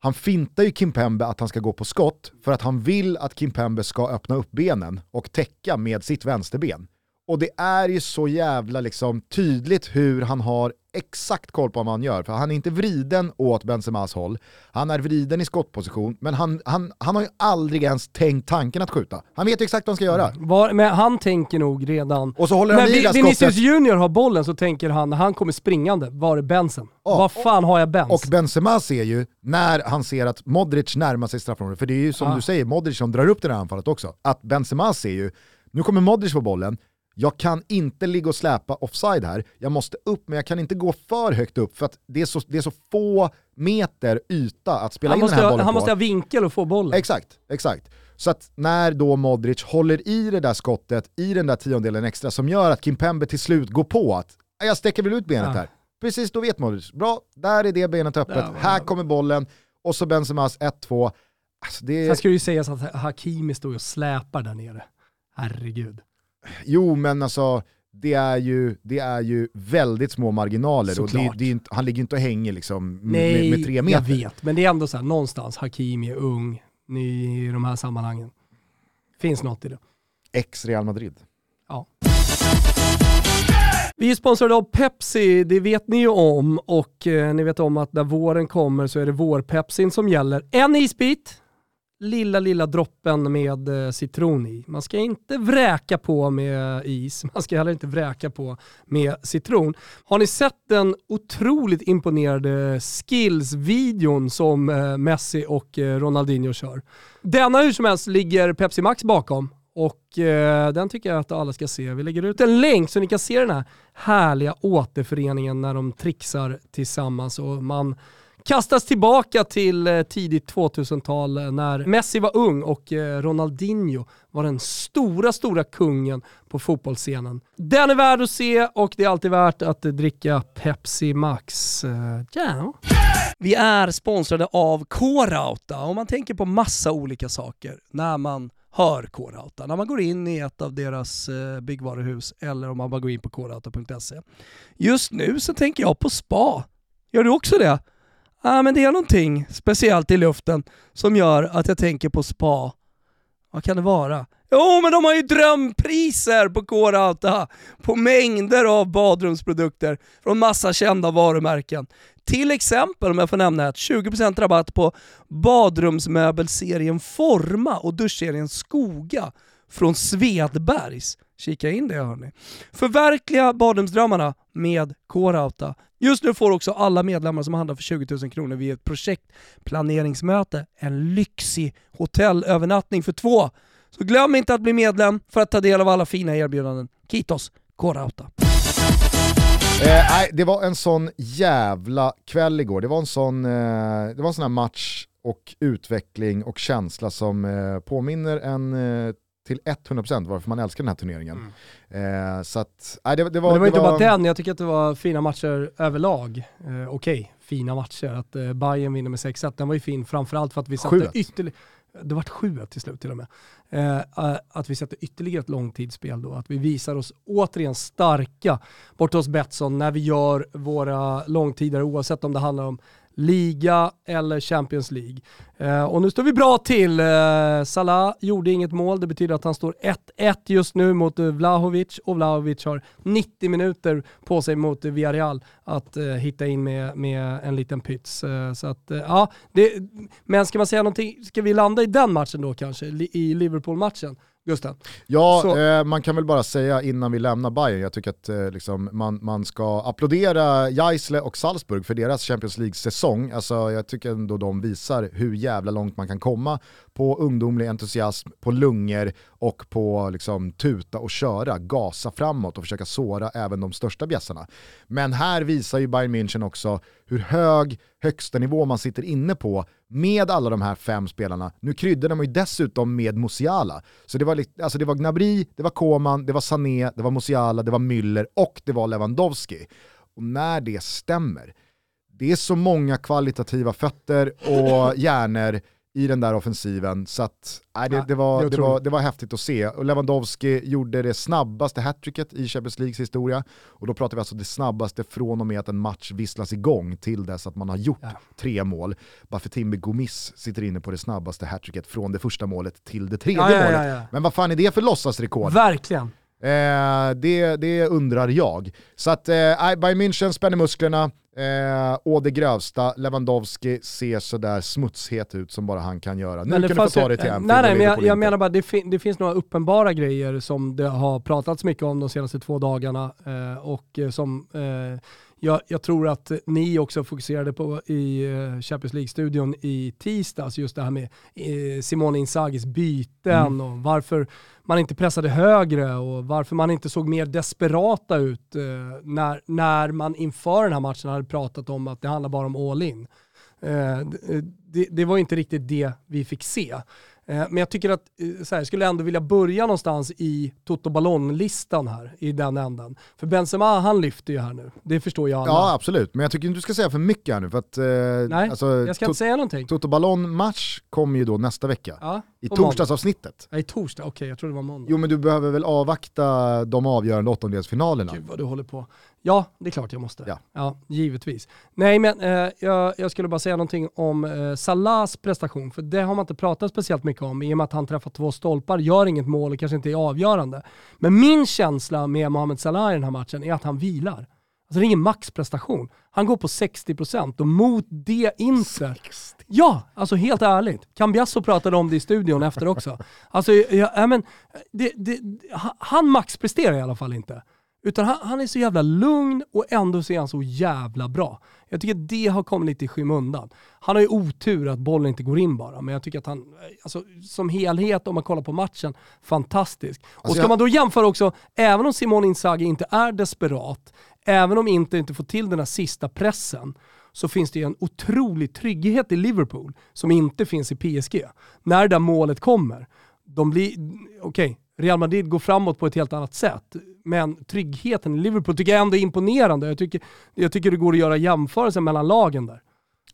han fintar ju Kimpembe att han ska gå på skott för att han vill att Kimpembe ska öppna upp benen och täcka med sitt vänsterben. Och det är ju så jävla liksom tydligt hur han har exakt koll på vad han gör. För han är inte vriden åt Benzemas håll. Han är vriden i skottposition. Men han, han, han har ju aldrig ens tänkt tanken att skjuta. Han vet ju exakt vad han ska göra. Var, men han tänker nog redan... Och så håller han i Vinicius Junior har bollen så tänker han när han kommer springande. Var är Benzema? Ja, vad fan och, har jag Benzema? Och Benzema ser ju när han ser att Modric närmar sig straffområdet. För det är ju som ah. du säger, Modric som drar upp det här anfallet också. Att Benzema ser ju, nu kommer Modric på bollen. Jag kan inte ligga och släpa offside här. Jag måste upp, men jag kan inte gå för högt upp. För att det är så, det är så få meter yta att spela han in den här ha, bollen Han på. Måste ha vinkel och få bollen. Exakt, exakt. Så att när då Modric håller i det där skottet, i den där tiondelen extra, som gör att Kimpembe till slut går på att jag stäcker väl ut benet ja. här. Precis, då vet Modric. Bra, där är det benet öppet. Ja, här ja. kommer bollen. Och så Benzemas ett två. Alltså det... Sen skulle ju sägas att Hakimi står och släpar där nere. Herregud. Jo, men alltså det är ju, det är ju väldigt små marginaler. Och det, det är inte, han ligger inte och hänger liksom Nej, med, med tre meter. Nej, jag vet. Men det är ändå så här, någonstans Hakimi är ung i de här sammanhangen. Finns något i det. Ex Real Madrid. Ja. Vi är sponsrade av Pepsi, det vet ni ju om. Och eh, ni vet om att när våren kommer så är det vårpepsin som gäller. En isbit. Lilla, lilla droppen med citron i. Man ska inte vräka på med is. Man ska heller inte vräka på med citron. Har ni sett den otroligt imponerade skills-videon som Messi och Ronaldinho kör? Denna hur som helst ligger Pepsi Max bakom. Och eh, den tycker jag att alla ska se. Vi lägger ut en länk så ni kan se den här härliga återföreningen när de trixar tillsammans och man... kastas tillbaka till tidigt tvåtusen-tal när Messi var ung och Ronaldinho var den stora, stora kungen på fotbollsscenen. Den är värd att se och det är alltid värt att dricka Pepsi Max. Ja. Vi är sponsrade av K-Rauta och man tänker på massa olika saker när man hör K-Rauta. När man går in i ett av deras byggvaruhus eller om man bara går in på k rauta punkt se. Just nu så tänker jag på spa. Gör du också det? Ja, ah, men det är någonting speciellt i luften som gör att jag tänker på spa. Vad kan det vara? Jo, men de har ju drömpriser på K-Rauta. På mängder av badrumsprodukter från massa kända varumärken. Till exempel, om jag får nämna ett, tjugo procent rabatt på badrumsmöbelserien Forma och duschserien Skoga från Svedbergs. Kika in det, hörni. Förverkliga badrumsdrömmarna med K-Rauta. Just nu får också alla medlemmar som handlar för tjugo tusen kronor via ett projektplaneringsmöte en lyxig hotellövernattning för två. Så glöm inte att bli medlem för att ta del av alla fina erbjudanden. Kitos, K-Rauta. Eh, det var en sån jävla kväll igår. Det var en sån, eh, det var en sån här match och utveckling och känsla som eh, påminner en... Eh, till hundra procent varför man älskar den här turneringen. Mm. Eh, så att, nej, det, det var, men det var det inte var... bara den, jag tycker att det var fina matcher överlag. Eh, Okej, okay. Fina matcher. Att eh, Bayern vinner med sex ett, den var ju fin framförallt för att vi satte ytterligare... Det var sju ett till slut till och med. Eh, att vi sätter ytterligare ett långtidsspel då. Att vi visar oss återigen starka bort hos Betsson när vi gör våra långtidare oavsett om det handlar om Liga eller Champions League. Eh, och nu står vi bra till. Eh, Salah gjorde inget mål. Det betyder att han står ett ett just nu mot Vlahovic. Och Vlahovic har nittio minuter på sig mot Villarreal att eh, hitta in med, med en liten pyts. Eh, så att, eh, ja, det, men ska man säga någonting? Ska vi landa i den matchen då kanske? Li, I Liverpool-matchen? Gusten. Ja, eh, man kan väl bara säga innan vi lämnar Bayern, jag tycker att eh, liksom, man, man ska applådera Gäisle och Salzburg för deras Champions League-säsong. Alltså, jag tycker ändå de visar hur jävla långt man kan komma på ungdomlig entusiasm, på lungor och på liksom, tuta och köra, gasa framåt och försöka såra även de största bjässarna. Men här visar ju Bayern München också hur hög högsta nivå man sitter inne på med alla de här fem spelarna. Nu kryddade man ju dessutom med Musiala. Så det var, alltså det var Gnabry, det var Koman, det var Sané, det var Musiala, det var Müller och det var Lewandowski. Och när det stämmer, det är så många kvalitativa fötter och hjärnor i den där offensiven. Så att, nej, det, det, var, det, var, det var häftigt att se. Och Lewandowski gjorde det snabbaste hattricket i Champions Leagues historia. Och då pratar vi alltså det snabbaste från och med att en match visslas igång till dess att man har gjort ja. tre mål. Bafetimbi Gomis sitter inne på det snabbaste hattricket från det första målet till det tredje ja, ja, målet. Ja, ja, ja. Men vad fan är det för låtsasrekord? Verkligen. Eh, det, det undrar jag. Så att eh, Bayern München spänner musklerna. Eh, och det grövsta, Lewandowski ser sådär smutshet ut som bara han kan göra. Nu men kan du få ta det till en. Nej, nej men jag, jag menar bara, det, fin- det finns några uppenbara grejer som det har pratats mycket om de senaste två dagarna eh, och som eh, jag, jag tror att ni också fokuserade på i eh, Champions League-studion i tisdags, just det här med eh, Simone Inzagis byten mm. och varför man inte pressade högre och varför man inte såg mer desperata ut eh, när, när man inför den här matchen hade pratat om att det handlar bara om all-in. Eh, det, det var inte riktigt det vi fick se. Eh, men jag tycker att så här, jag skulle ändå vilja börja någonstans i Toto Ballon-listan här, i den änden. För Benzema, han lyfter ju här nu. Det förstår jag alla. Ja, absolut. Men jag tycker inte du ska säga för mycket här nu. För att, eh, Nej, alltså, jag ska to- inte säga någonting. Toto Ballon-match kommer ju då nästa vecka. Ja, I torsdagsavsnittet. Ja, i torsdag. Okej, okay, jag tror det var måndag. Jo, men du behöver väl avvakta de avgörande åttondelsfinalerna. Gud vad du håller på. Ja, det är klart jag måste. Ja, ja givetvis. Nej, men eh, jag, jag skulle bara säga någonting om eh, Salahs prestation. För det har man inte pratat speciellt mycket om. I och med att han träffar två stolpar, gör inget mål och kanske inte är avgörande. Men min känsla med Mohamed Salah i den här matchen är att han vilar. Alltså det är ingen maxprestation. Han går på sextio procent och mot det Inter. Ja, alltså helt ärligt. Cambiasso pratade om det i studion efter också. Alltså, jag, jag, men, det, det, han maxpresterar i alla fall inte. Utan han, han är så jävla lugn och ändå ser han så jävla bra. Jag tycker att det har kommit lite i skymundan. Han har ju otur att bollen inte går in bara. Men jag tycker att han, alltså, som helhet om man kollar på matchen, fantastisk. Alltså, och ska jag... man då jämföra också, även om Simone Inzaghi inte är desperat, även om Inter inte får till den här sista pressen, så finns det ju en otrolig trygghet i Liverpool som inte finns i P S G. När det där målet kommer, de blir, okej. Okay, Real Madrid går framåt på ett helt annat sätt. Men tryggheten i Liverpool tycker jag ändå är imponerande. Jag tycker, jag tycker det går att göra jämförelser mellan lagen där.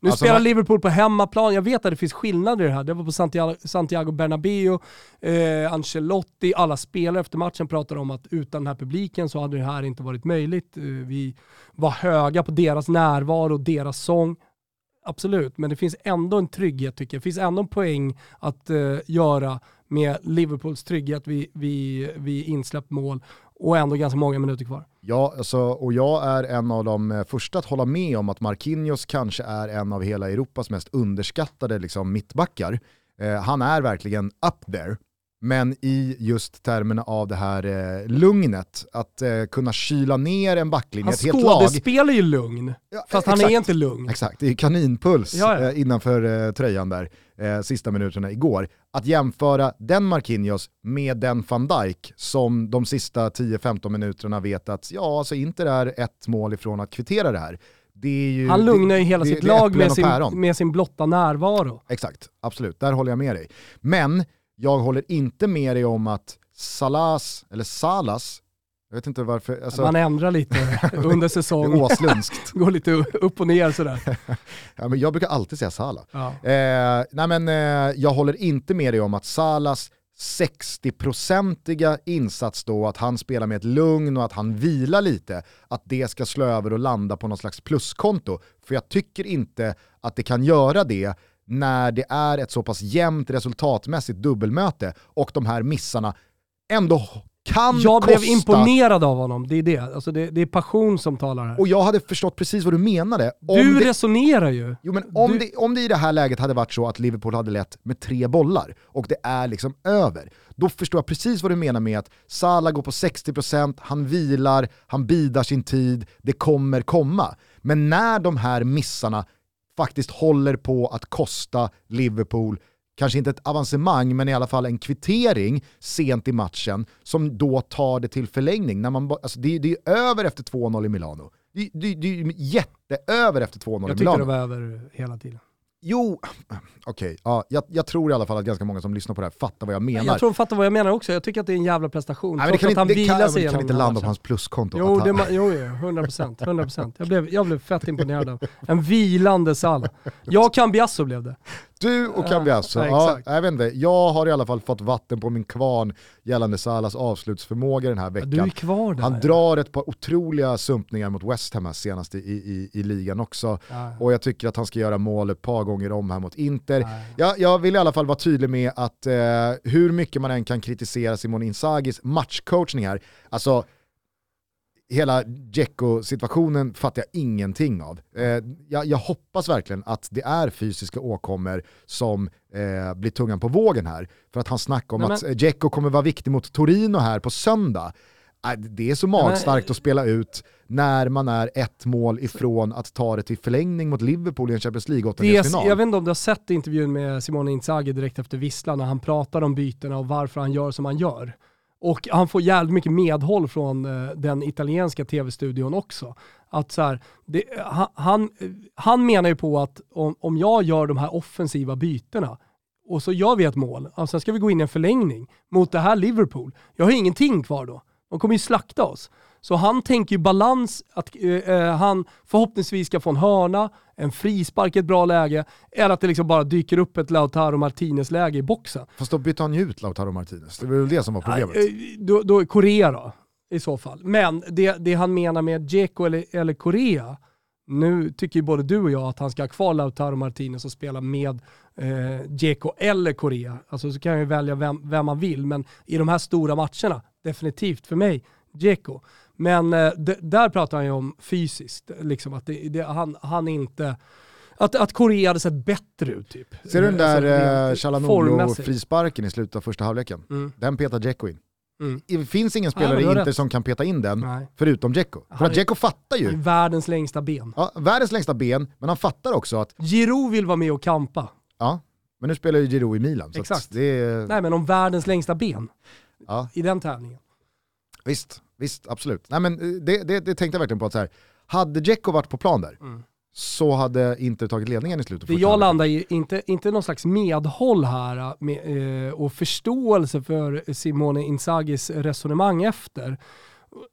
Nu alltså, spelar Liverpool på hemmaplan. Jag vet att det finns skillnader i det här. Det var på Santiago, Santiago Bernabéu, eh, Ancelotti. Alla spelare efter matchen pratade om att utan den här publiken så hade det här inte varit möjligt. Eh, vi var höga på deras närvaro och deras sång. Absolut, men det finns ändå en trygghet tycker jag. Det finns ändå en poäng att eh, göra med Liverpools trygghet vid, vid, vid insläppt mål och ändå ganska många minuter kvar. Ja, alltså, och jag är en av de första att hålla med om att Marquinhos kanske är en av hela Europas mest underskattade liksom, mittbackar. Eh, han är verkligen up there. Men i just termerna av det här eh, lugnet, att eh, kunna kyla ner en backlinje, ett helt lag. Han skådespelar ju lugn, ja, fast exakt, han är inte lugn. Exakt, det är kaninpuls ja, ja. Eh, innanför eh, tröjan där, eh, sista minuterna igår. Att jämföra den Marquinhos med den Van Dijk som de sista tio femton minuterna vet att ja, alltså inte det är ett mål ifrån att kvittera det här. Det är ju, han lugnar ju hela det, sitt det, lag med sin, med sin blotta närvaro. Exakt, absolut, där håller jag med dig. Men jag håller inte med dig om att Salas, eller Salas, jag vet inte varför. Alltså, man ändrar lite under säsong. Åslundskt. Går lite upp och ner sådär. Ja, men jag brukar alltid säga Salah. Ja. Eh, nej men, eh, jag håller inte med dig om att Salas sextioprocentiga insats då, att han spelar med ett lugn och att han vilar lite, att det ska slå över och landa på någon slags pluskonto. För jag tycker inte att det kan göra det när det är ett så pass jämnt resultatmässigt dubbelmöte och de här missarna ändå kan jag kosta. Jag blev imponerad av honom, det är det. Alltså det, det är passion som talar här. Och jag hade förstått precis vad du menade. Om du det... resonerar ju. Jo, men om, du... det, om det i det här läget hade varit så att Liverpool hade lett med tre bollar och det är liksom över, då förstår jag precis vad du menar med att Salah går på sextio procent, han vilar, han bidar sin tid, det kommer komma. Men när de här missarna faktiskt håller på att kosta Liverpool, kanske inte ett avancemang men i alla fall en kvittering sent i matchen som då tar det till förlängning. När man ba- alltså det, det är över efter två noll i Milano. Det, det, det är jätteöver efter två noll. Jag tycker det var över hela tiden. Jo, okej. Okay. Ja, jag, jag tror i alla fall att ganska många som lyssnar på det här fattar vad jag menar. Jag tror de fattar vad jag menar också. Jag tycker att det är en jävla prestation. Nej, men det kan inte, det kan, sig kan inte landa på hans pluskonto. Jo, det, jo, hundra procent. Jag blev, jag blev fett imponerad av en vilande Salah. Jag kan Biasso blev det. Du och Cambiasso. Ja, ja, jag vet inte. Jag har i alla fall fått vatten på min kvarn gällande Salas avslutsförmåga den här veckan. Du är kvar där. Han drar ett par otroliga sumpningar mot West Ham senast i, i, i ligan också. Ja. Och jag tycker att han ska göra mål ett par gånger om här mot Inter. Ja. Jag, jag vill i alla fall vara tydlig med att eh, hur mycket man än kan kritisera Simone Inzagis matchcoachning här. Alltså... Hela Dzeko-situationen fattar jag ingenting av. Eh, jag, jag hoppas verkligen att det är fysiska åkommor som eh, blir tungan på vågen här. För att han snackar om Nej, men... att Dzeko kommer vara viktig mot Torino här på söndag. Eh, det är så magstarkt men... att spela ut när man är ett mål ifrån att ta det till förlängning mot Liverpool i en Champions League-åttondelsfinal. Jag vet inte om du har sett intervjun med Simone Inzaghi direkt efter visslan när han pratar om bytena och varför han gör som han gör. Och han får jävligt mycket medhåll från eh, den italienska tv-studion också. Att så här, det, han, han menar ju på att om, om jag gör de här offensiva bytena och så gör vi ett mål, och sen ska vi gå in i en förlängning mot det här Liverpool. Jag har ingenting kvar då. De kommer ju slakta oss. Så han tänker ju balans, att eh, han förhoppningsvis ska få en hörna, en frispark i ett bra läge, eller att det liksom bara dyker upp ett Lautaro Martinez läge i boxen. Fast då bytte han ju ut Lautaro Martinez. Det var väl det som var problemet. Nej, då, då Korea då, i så fall. Men det, det han menar med Dzeko eller, eller Korea, nu tycker ju både du och jag att han ska ha kvar Lautaro Martinez och spela med eh, Dzeko eller Korea. Alltså så kan han ju välja vem, vem man vill, men i de här stora matcherna, definitivt för mig, Dzeko. Men d- där pratar han ju om fysiskt. Liksom, att det, det, han, han inte... Att, att Korea hade sett bättre ut, typ. Ser du den där Chalanoglu-frisparken i slutet av första halvleken? Mm. Den petar Dzeko in. Mm. Det finns ingen spelare ja, inte som kan peta in den. Nej. Förutom Dzeko. För att Dzeko fattar ju. Världens längsta ben. Ja, världens längsta ben, men han fattar också att... Giroud vill vara med och kampa. Ja, men nu spelar ju Giroud i Milan. Så exakt. Det... Nej, men om världens längsta ben. Ja. I den tävlingen. Visst, visst, absolut. Nej, men det, det, det tänkte jag verkligen på att så här, hade Dzeko varit på plan där mm. så hade Inter tagit ledningen i slutet. Det jag landar i, inte, inte någon slags medhåll här med, och förståelse för Simone Inzaghis resonemang efter.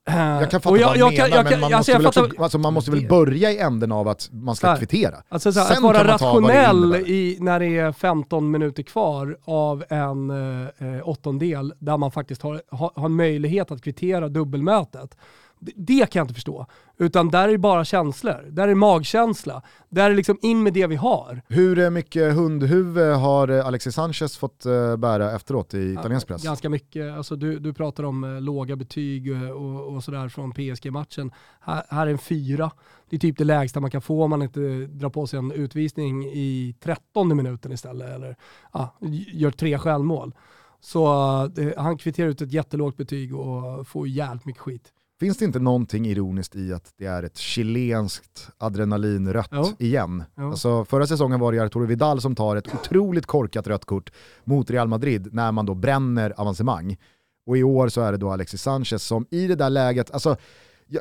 Jag kan fatta jag, vad han menar, men man måste, jag, jag fattar, också, alltså man måste väl börja i änden av att man ska här, kvittera. Alltså så här, sen att vara rationell det i, när det är femton minuter kvar av en eh, åttondel där man faktiskt har, har, har möjlighet att kvittera dubbelmötet. Det, det kan jag inte förstå. Utan där är bara känslor. Där är magkänsla. Där är liksom in med det vi har. Hur mycket hundhuvud har Alexis Sanchez fått bära efteråt i italiensk press? Ganska mycket. Alltså du, du pratar om låga betyg och, och sådär från P S G-matchen. Här, här är en fyra. Det är typ det lägsta man kan få om man inte drar på sig en utvisning i trettonde minuten istället. Eller ja, gör tre självmål. Så eh, han kvitterar ut ett jättelågt betyg och får jävligt mycket skit. Finns det inte någonting ironiskt i att det är ett chilenskt adrenalinrött jo. igen? Jo. Alltså, förra säsongen var det Arturo Vidal som tar ett otroligt korkat rött kort mot Real Madrid när man då bränner avancemang. Och i år så är det då Alexis Sanchez som i det där läget... Alltså, ja,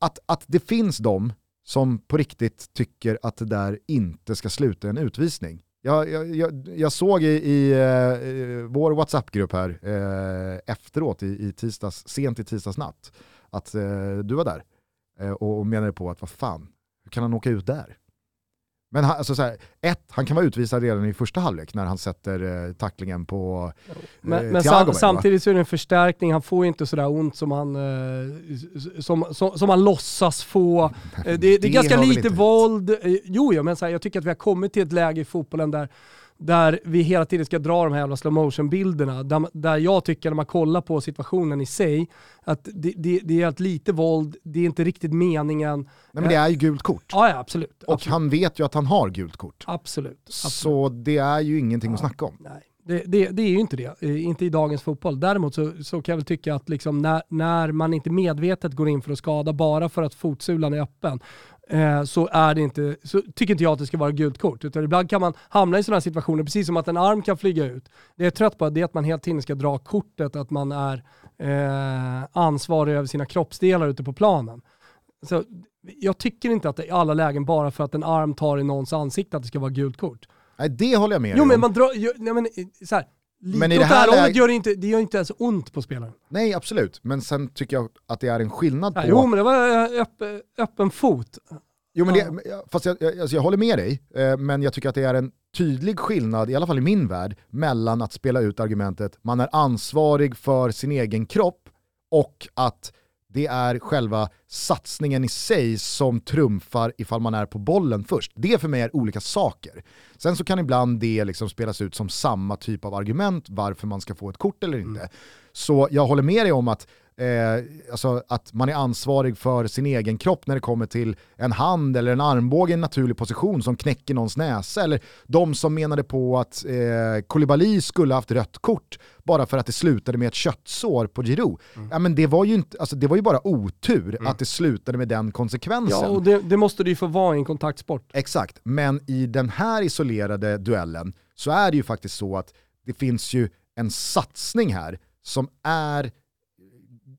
att, att det finns de som på riktigt tycker att det där inte ska sluta en utvisning. Jag, jag, jag, jag såg i, i eh, vår WhatsApp-grupp här eh, efteråt, i, i tisdags, sent i tisdags natt, att eh, du var där eh, och, och menade på att vad fan, hur kan han åka ut där? Men han, alltså så här, ett, han kan vara utvisad redan i första halvlek när han sätter eh, tacklingen på eh, men, men sam- samtidigt så är det en förstärkning. Han får inte sådär ont som han eh, som, som, som han låtsas få. Det, det, det är ganska lite våld. Jo, ja, men så här, jag tycker att vi har kommit till ett läge i fotbollen där där vi hela tiden ska dra de här jävla slow motion-bilderna. Där, där jag tycker när man kollar på situationen i sig att det, det, det är helt lite våld. Det är inte riktigt meningen. Nej, men det är ju gult kort. Ja, ja absolut. Och absolut. Han vet ju att han har gult kort. Absolut. absolut. Så det är ju ingenting ja, att snacka om. Nej. Det, det, det är ju inte det. Inte i dagens fotboll. Däremot så, så kan jag väl tycka att liksom när, när man inte medvetet går in för att skada bara för att fotsulan är öppen eh, så, är det inte, så tycker inte jag att det ska vara gult kort. Utan ibland kan man hamna i sådana situationer precis som att en arm kan flyga ut. Det jag är trött på det är att man hela tiden ska dra kortet att man är eh, ansvarig över sina kroppsdelar ute på planen. Så jag tycker inte att det i alla lägen bara för att en arm tar i någons ansikte att det ska vara gult kort. Nej, det håller jag med jo, om. Jo, men man drar... Jo, nej, men så här. Men i det här läget gör det inte, det gör inte ens ont på spelaren. Nej, absolut. Men sen tycker jag att det är en skillnad på... Jo, men det var öppen, öppen fot. Jo, men det, fast jag, alltså jag håller med dig, men jag tycker att det är en tydlig skillnad, i alla fall i min värld, mellan att spela ut argumentet man är ansvarig för sin egen kropp och att det är själva satsningen i sig som trumfar ifall man är på bollen först. Det för mig är olika saker. Sen så kan ibland det liksom spelas ut som samma typ av argument varför man ska få ett kort eller inte. Mm. Så jag håller med dig om att, eh, alltså att man är ansvarig för sin egen kropp när det kommer till en hand eller en armbåge i en naturlig position som knäcker någons näsa. Eller de som menade på att eh, Koulibaly skulle haft rött kort bara för att det slutade med ett köttsår på Giroud. Mm. Ja, men det var ju inte, alltså det var ju bara otur mm. att det slutade med den konsekvensen. Ja, och det, det måste det ju få vara i en kontaktsport. Exakt, men i den här isolerade duellen så är det ju faktiskt så att det finns ju en satsning här som är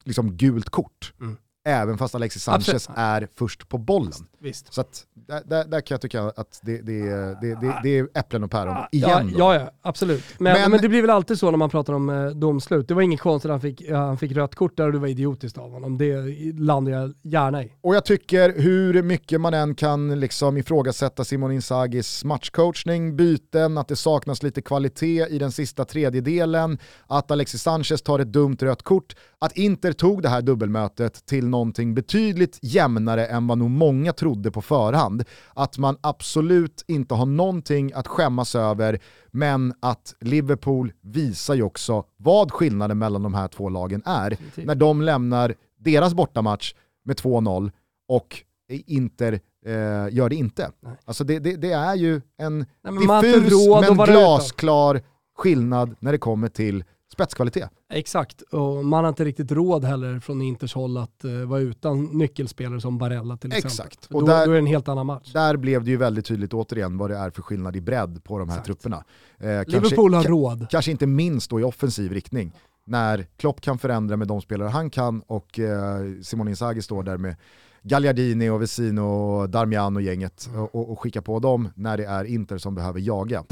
liksom gult kort. Mm. Även fast Alexis Sanchez Absolut. är först på bollen. Visst. Så att där, där, där kan jag tycka att det, det, det, det, det är äpplen och päron igen. Ja, ja, ja, absolut. Men, men, men det blir väl alltid så när man pratar om eh, domslut. Det var ingen konstigt att han fick, han fick rött kort där och det var idiotiskt av honom. Det landar jag gärna i. Och jag tycker hur mycket man än kan liksom ifrågasätta Simon Inzagis matchcoachning, byten, att det saknas lite kvalitet i den sista tredjedelen, att Alexis Sanchez tar ett dumt rött kort, att Inter tog det här dubbelmötet till någonting betydligt jämnare än vad nog många trodde på förhand. Att man absolut inte har någonting att skämmas över, men att Liverpool visar ju också vad skillnaden mellan de här två lagen är. Precis. När de lämnar deras bortamatch med två noll och Inter eh, gör det inte. Nej. Alltså det, det, det är ju en Nej, men diffus men glasklar skillnad när det kommer till spetskvalitet. Exakt, och man har inte riktigt råd heller från Inters håll att uh, vara utan nyckelspelare som Barella till exempel. Exakt. Och då, där, då är det en helt annan match. Där blev det ju väldigt tydligt återigen vad det är för skillnad i bredd på de här Exakt. trupperna. Eh, Liverpool kanske, har råd. K- kanske inte minst då i offensiv riktning. När Klopp kan förändra med de spelare han kan och eh, Simon Inzaghi står där med Gagliardini och Vecino och Darmian och gänget mm. och, och skicka på dem när det är Inter som behöver jaga.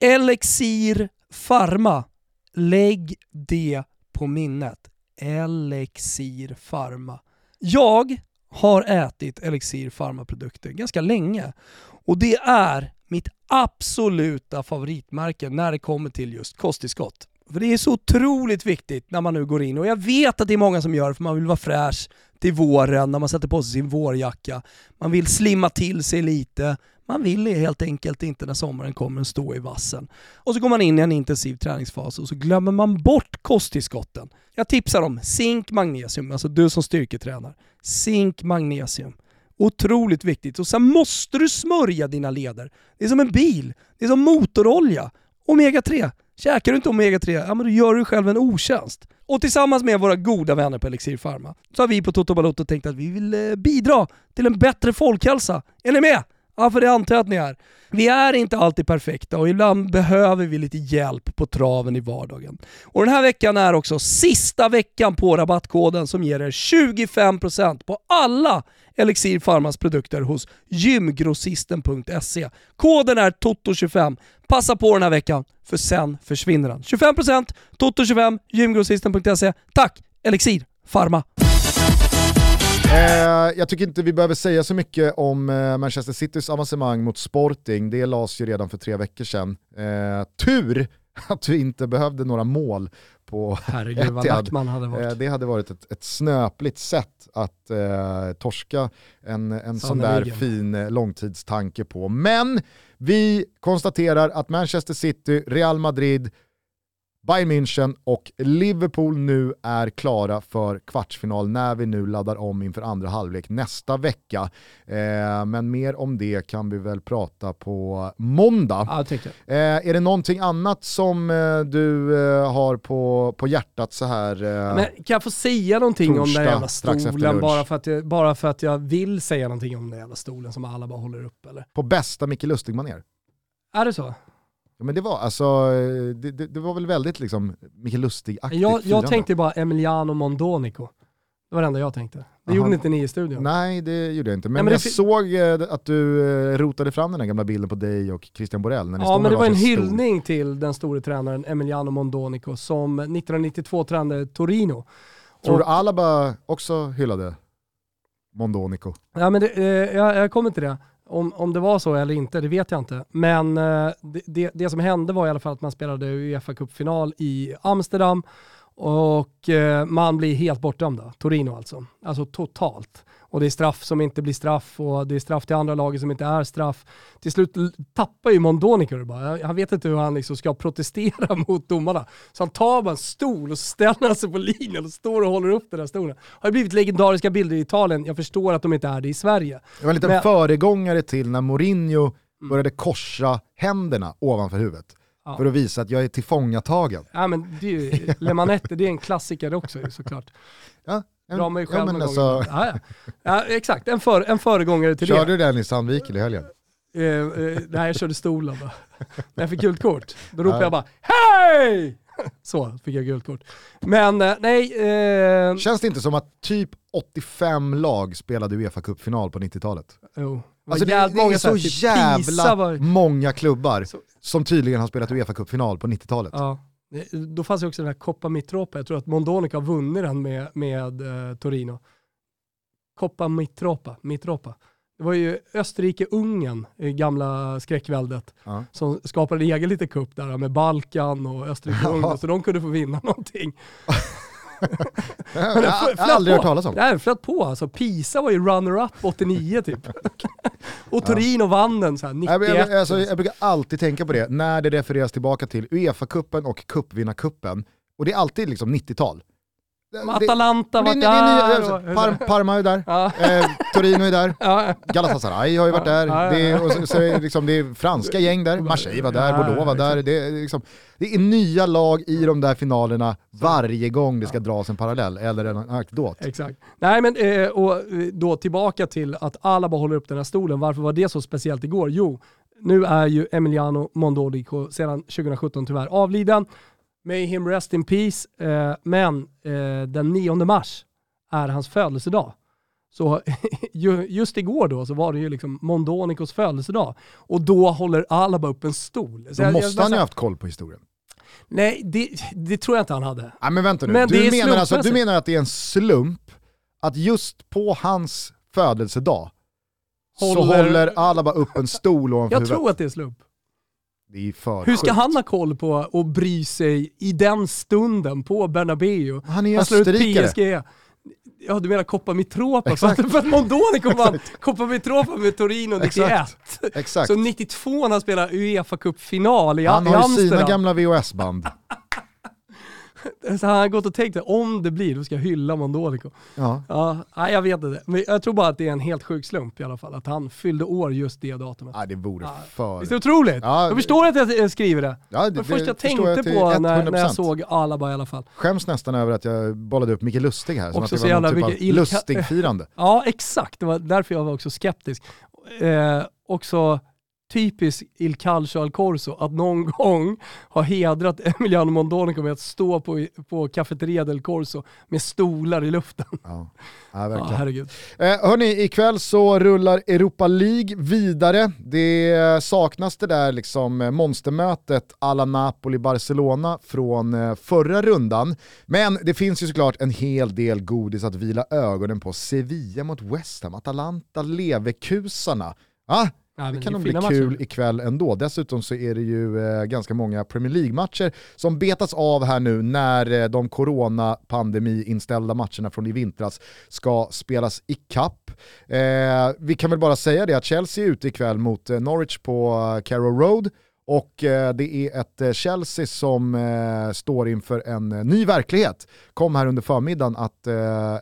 Elixir Pharma. Lägg det på minnet. Elixir Pharma. Jag har ätit Elixir Pharma-produkter ganska länge. Och det är mitt absoluta favoritmärke när det kommer till just kosttillskott. För det är så otroligt viktigt när man nu går in. Och jag vet att det är många som gör det för man vill vara fräsch till våren när man sätter på sig sin vårjacka. Man vill slimma till sig lite. Man vill helt enkelt inte när sommaren kommer att stå i vassen. Och så går man in i en intensiv träningsfas och så glömmer man bort kosttillskotten. Jag tipsar om zink, magnesium, alltså du som styrketränar. Zink, magnesium. Otroligt viktigt. Och sen måste du smörja dina leder. Det är som en bil. Det är som motorolja. omega tre. Käkar du inte omega tre, ja men då gör du själv en otjänst. Och tillsammans med våra goda vänner på Elixir Pharma så har vi på Toto Balotto tänkt att vi vill bidra till en bättre folkhälsa. Är ni med? Ja, för det antar jag att ni är. Vi är inte alltid perfekta och ibland behöver vi lite hjälp på traven i vardagen. Och den här veckan är också sista veckan på rabattkoden som ger er tjugofem procent på alla Elixir Pharmas produkter hos gymgrossisten punkt se. Koden är Toto tjugofem. Passa på den här veckan för sen försvinner den. tjugofem procent Toto tjugofem, gymgrossisten punkt se. Tack Elixir Pharma. Eh, jag tycker inte vi behöver säga så mycket om eh, Manchester Citys avancemang mot Sporting. Det lades ju redan för tre veckor sedan. Eh, tur att vi inte behövde några mål på Herregud, vad lack man hade varit. Eh, det hade varit ett, ett snöpligt sätt att eh, torska en, en sån där fin eh, långtidstanke på. Men vi konstaterar att Manchester City, Real Madrid, Bayern München och Liverpool nu är klara för kvartsfinal när vi nu laddar om inför andra halvlek nästa vecka. Eh, men mer om det kan vi väl prata på måndag. Ja, tycker jag. Eh, är det någonting annat som eh, du eh, har på, på hjärtat så här? Eh, men kan jag få säga någonting torsdag, om den jävla stolen? Bara för, att jag, bara för att jag vill säga någonting om den jävla stolen som alla bara håller upp. Eller? På bästa Micke Lustig-manér. Är det så? Ja, men det var alltså det, det, det var väl väldigt liksom mycket lustig aktigt. Jag jag tänkte bara Emiliano Mondonico. var det enda jag tänkte. Det Aha. gjorde inte ni i studion. Nej, det gjorde jag inte. Men, Nej, men jag fi- såg att du rotade fram den här gamla bilden på dig och Christian Borell. När ni ja, men det var en hyllning stor. till den store tränaren Emiliano Mondonico som nittonhundranittiotvå tränade Torino. Tror och... du Alaba också hyllade Mondonico? Ja, men det, eh, jag, jag kommer till det. Om, om det var så eller inte, det vet jag inte. Men eh, det, det som hände var i alla fall att man spelade UEFA-cupfinal i Amsterdam. Och eh, man blir helt bortdömda. Torino alltså. Alltså totalt. Och det är straff som inte blir straff. Och det är straff till andra laget som inte är straff. Till slut tappar ju Mondonico bara. Han vet inte hur han liksom ska protestera mot domarna. Så han tar bara en stol och ställer sig på linjen och står och håller upp den där stolen. Har ju blivit legendariska bilder i Italien. Jag förstår att de inte är det i Sverige. Det var en liten Men... föregångare till när Mourinho började korsa händerna ovanför huvudet. Ja. För att visa att jag är tillfångatagen. Ja, men det är ju, Le Manette, det är en klassiker också såklart. Ja, en, Dra mig själv ja, men alltså... ja, ja. ja, exakt. En, för, en föregångare till Kör det. Körde du den i Sandviken i helgen? Uh, uh, nej, jag körde stolen bara. När jag fick gult kort, då ropade ja. jag bara hej! Så fick jag gult kort. Men uh, nej... Uh... Känns det inte som att typ åttiofem lag spelade UEFA-cupfinal på nittiotalet? Jo. Alltså det är, det är så, så jävla var... många klubbar så... som tydligen har spelat UEFA-cupfinal på nittiotalet. Ja. Då fanns ju också den här Coppa Mitropa. Jag tror att Mondonico har vunnit den med, med eh, Torino. Coppa Mitropa. Mitropa. Det var ju Österrike-Ungern, gamla skräckväldet, ja. som skapade en egen liten kupp där med Balkan och Österrike-Ungern. Ja. Så de kunde få vinna någonting. Jag har aldrig hört talas om. Nej, flöt på. Alltså, Pisa var ju runner-up åttionio typ. Och Torino ja. vann den så här nittioett. Jag, jag, alltså, jag brukar alltid tänka på det när det refereras tillbaka till UEFA-cupen och cupvinnarcupen. Och det är alltid liksom nittiotal. Atalanta var där. Par, Parma är där. Ja. Eh, Torino är där. Ja. Galatasaray har ju varit där. Ja, ja, ja. Det, är, och så, så är liksom, det är franska gäng där. Marseille var där. Ja, Bordeaux var där. Det är, liksom, det är nya lag i de där finalerna varje gång det ska dras en parallell eller en anekdot. Exakt. Nej, men eh, och då tillbaka till att alla bara håller upp den här stolen. Varför var det så speciellt igår? Jo, nu är ju Emiliano Mondonico sedan tjugosjutton tyvärr avliden. May him rest in peace. Eh, men eh, den nionde mars är hans födelsedag. Så ju, just igår då så var det ju liksom Mondonicos födelsedag. Och då håller Alaba upp en stol. Så då jag, måste jag, han ju haft koll på historien. Nej, det, det tror jag inte han hade. Ja, men vänta nu. Men du, menar alltså, du menar att det är en slump att just på hans födelsedag håller... så håller Alaba upp en stol ovanför jag huvudet? Jag tror att det är slump. Hur ska han ha koll på och bry sig i den stunden på Bernabéu? Han är ju österrikare. P S G. Ja, du menar Coppa Mitropa. För att, för att Mondonico vann Coppa Mitropa med Torino nittioett. Exakt. Så nittiotvå när han spelar UEFA-cupfinal i Amsterdam. Han har ju sina gamla V H S-band. Så han har gått och tänkt om det blir, då ska jag hylla Mondonico. Ja. Ja, nej, jag vet inte. Men jag tror bara att det är en helt sjuk slump i alla fall. Att han fyllde år just det datumet. Ja, det vore ja. för... Visst är det otroligt? Ja, jag förstår att jag skriver det. Ja, det, det först jag tänkte jag på när, när jag såg Alaba i alla fall. Skäms nästan över att jag bollade upp Micke Lustig här. Som också att det var någon typ av ilka... Lustig-firande. Ja, exakt. Det var därför jag var också skeptisk. Eh, också... typiskt Il Calcio Al Corso att någon gång har hedrat Emiliano Mondonico med att stå på, på Cafeteria del Corso med stolar i luften. Ja, ja verkligen. Ja, herregud. Eh, hörni, ikväll så rullar Europa League vidare. Det saknas det där liksom monstermötet à la Napoli-Barcelona från förra rundan. Men det finns ju såklart en hel del godis att vila ögonen på. Sevilla mot West Ham, Atalanta, Leverkusarna. Ah! Ja, det kan nog de bli kul matcher. Ikväll ändå. Dessutom så är det ju eh, ganska många Premier League-matcher som betas av här nu när eh, de coronapandemi-inställda matcherna från i vintras ska spelas i kapp. Eh, vi kan väl bara säga det att Chelsea är ute ikväll mot eh, Norwich på eh, Carrow Road. Och eh, det är ett eh, Chelsea som eh, står inför en eh, ny verklighet. Kom här under förmiddagen att eh,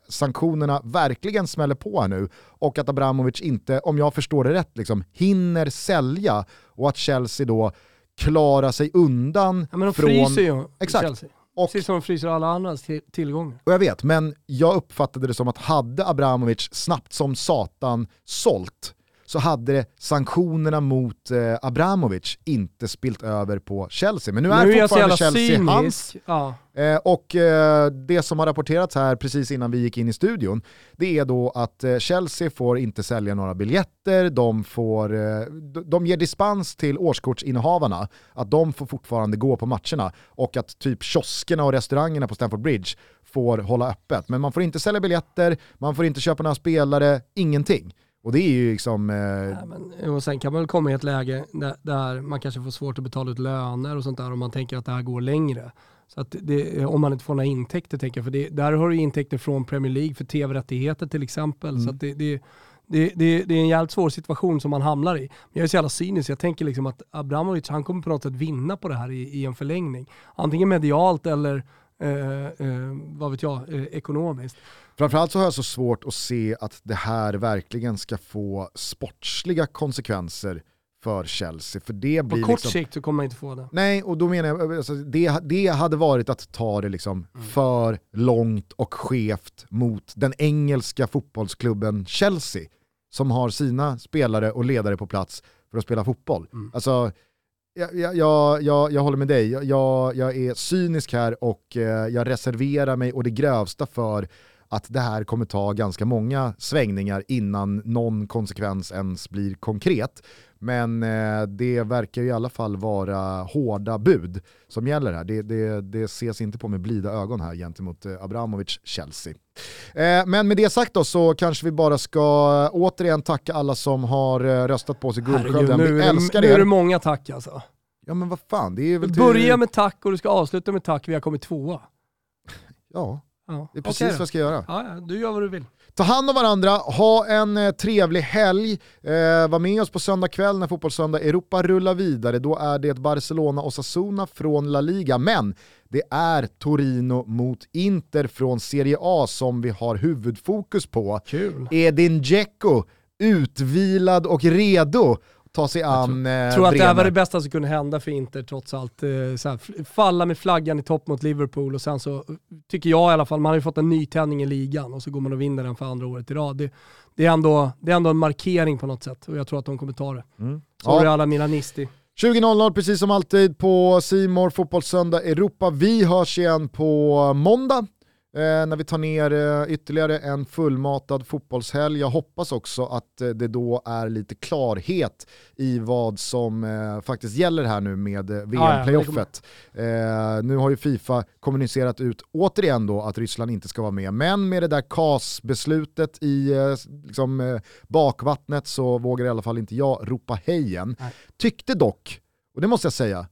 sanktionerna verkligen smäller på här nu. Och att Abramovich inte, om jag förstår det rätt, liksom, hinner sälja. Och att Chelsea då klarar sig undan ja, men de från... fryser ju exakt. Chelsea. Och, precis som de fryser alla andras till- tillgångar. Och jag vet, men jag uppfattade det som att hade Abramovich snabbt som satan sålt... så hade sanktionerna mot eh, Abramovich inte spilt över på Chelsea. Men nu är nu fortfarande Chelsea hans. Ja. Eh, och eh, det som har rapporterats här precis innan vi gick in i studion, det är då att eh, Chelsea får inte sälja några biljetter. De, får, eh, de, de ger dispens till årskortsinnehavarna att de får fortfarande gå på matcherna och att typ kioskerna och restaurangerna på Stamford Bridge får hålla öppet. Men man får inte sälja biljetter, man får inte köpa några spelare, ingenting. Och det är ju liksom... Eh... Ja, men, och sen kan man väl komma i ett läge där, där man kanske får svårt att betala ut löner och sånt där om man tänker att det här går längre. Så att det, om man inte får några intäkter, tänker jag. För det, där har du intäkter från Premier League för tv-rättigheter till exempel. Mm. Så att det, det, det, det, det är en jävligt svår situation som man hamnar i. Men jag är så jävla cynisk. Jag tänker liksom att Abramovich, han kommer på något sätt vinna på det här i, i en förlängning. Antingen medialt eller... Eh, eh, vad vet jag, eh, ekonomiskt. Framförallt så har jag så svårt att se att det här verkligen ska få sportsliga konsekvenser för Chelsea. För det blir på kort liksom... sikt så kommer man inte få det. Nej, och då menar jag, alltså, det, det hade varit att ta det liksom mm. för långt och skevt mot den engelska fotbollsklubben Chelsea, som har sina spelare och ledare på plats för att spela fotboll. Mm. Alltså... Jag, jag, jag, jag håller med dig. Jag, jag är cynisk här och jag reserverar mig och det grövsta för att det här kommer ta ganska många svängningar innan någon konsekvens ens blir konkret. Men det verkar ju i alla fall vara hårda bud som gäller här. Det, det, det ses inte på med blida ögon här gentemot Abramovich Chelsea. Men med det sagt då så kanske vi bara ska återigen tacka alla som har röstat på sig i guldskövden. Vi älskar er. Nu är det många tack alltså. Ja men vad fan. Det är väl till... Börja med tack och du ska avsluta med tack. Vi har kommit tvåa. Ja. Ja. Det är precis vad jag ska göra. Ja, du gör vad du vill. Ta hand om varandra, ha en eh, trevlig helg. Eh, var med oss på söndag kväll när Fotbollssöndag Europa rullar vidare. Då är det Barcelona och Osasuna från La Liga. Men det är Torino mot Inter från Serie A som vi har huvudfokus på. Kul. Edin Dzeko, utvilad och redo. Ta sig an. Jag tror, eh, tror att det här var det bästa som kunde hända för Inter trots allt. Eh, såhär, falla med flaggan i topp mot Liverpool och sen så tycker jag i alla fall, man har ju fått en ny tändning i ligan och så går man och vinner den för andra året i rad. Det, det, är, ändå, det är ändå en markering på något sätt och jag tror att de kommer ta det. Mm. Sorry ja. Alla milanisti. tjugo noll noll precis som alltid på C More Fotbollssöndag Europa. Vi hörs igen på måndag. När vi tar ner ytterligare en fullmatad fotbollshelg. Jag hoppas också att det då är lite klarhet i vad som faktiskt gäller här nu med V M-playoffet. Ah, ja. Nu har ju FIFA kommunicerat ut återigen då att Ryssland inte ska vara med. Men med det där K A S-beslutet i liksom, bakvattnet så vågar i alla fall inte jag ropa hej igen. Tyckte dock, och det måste jag säga,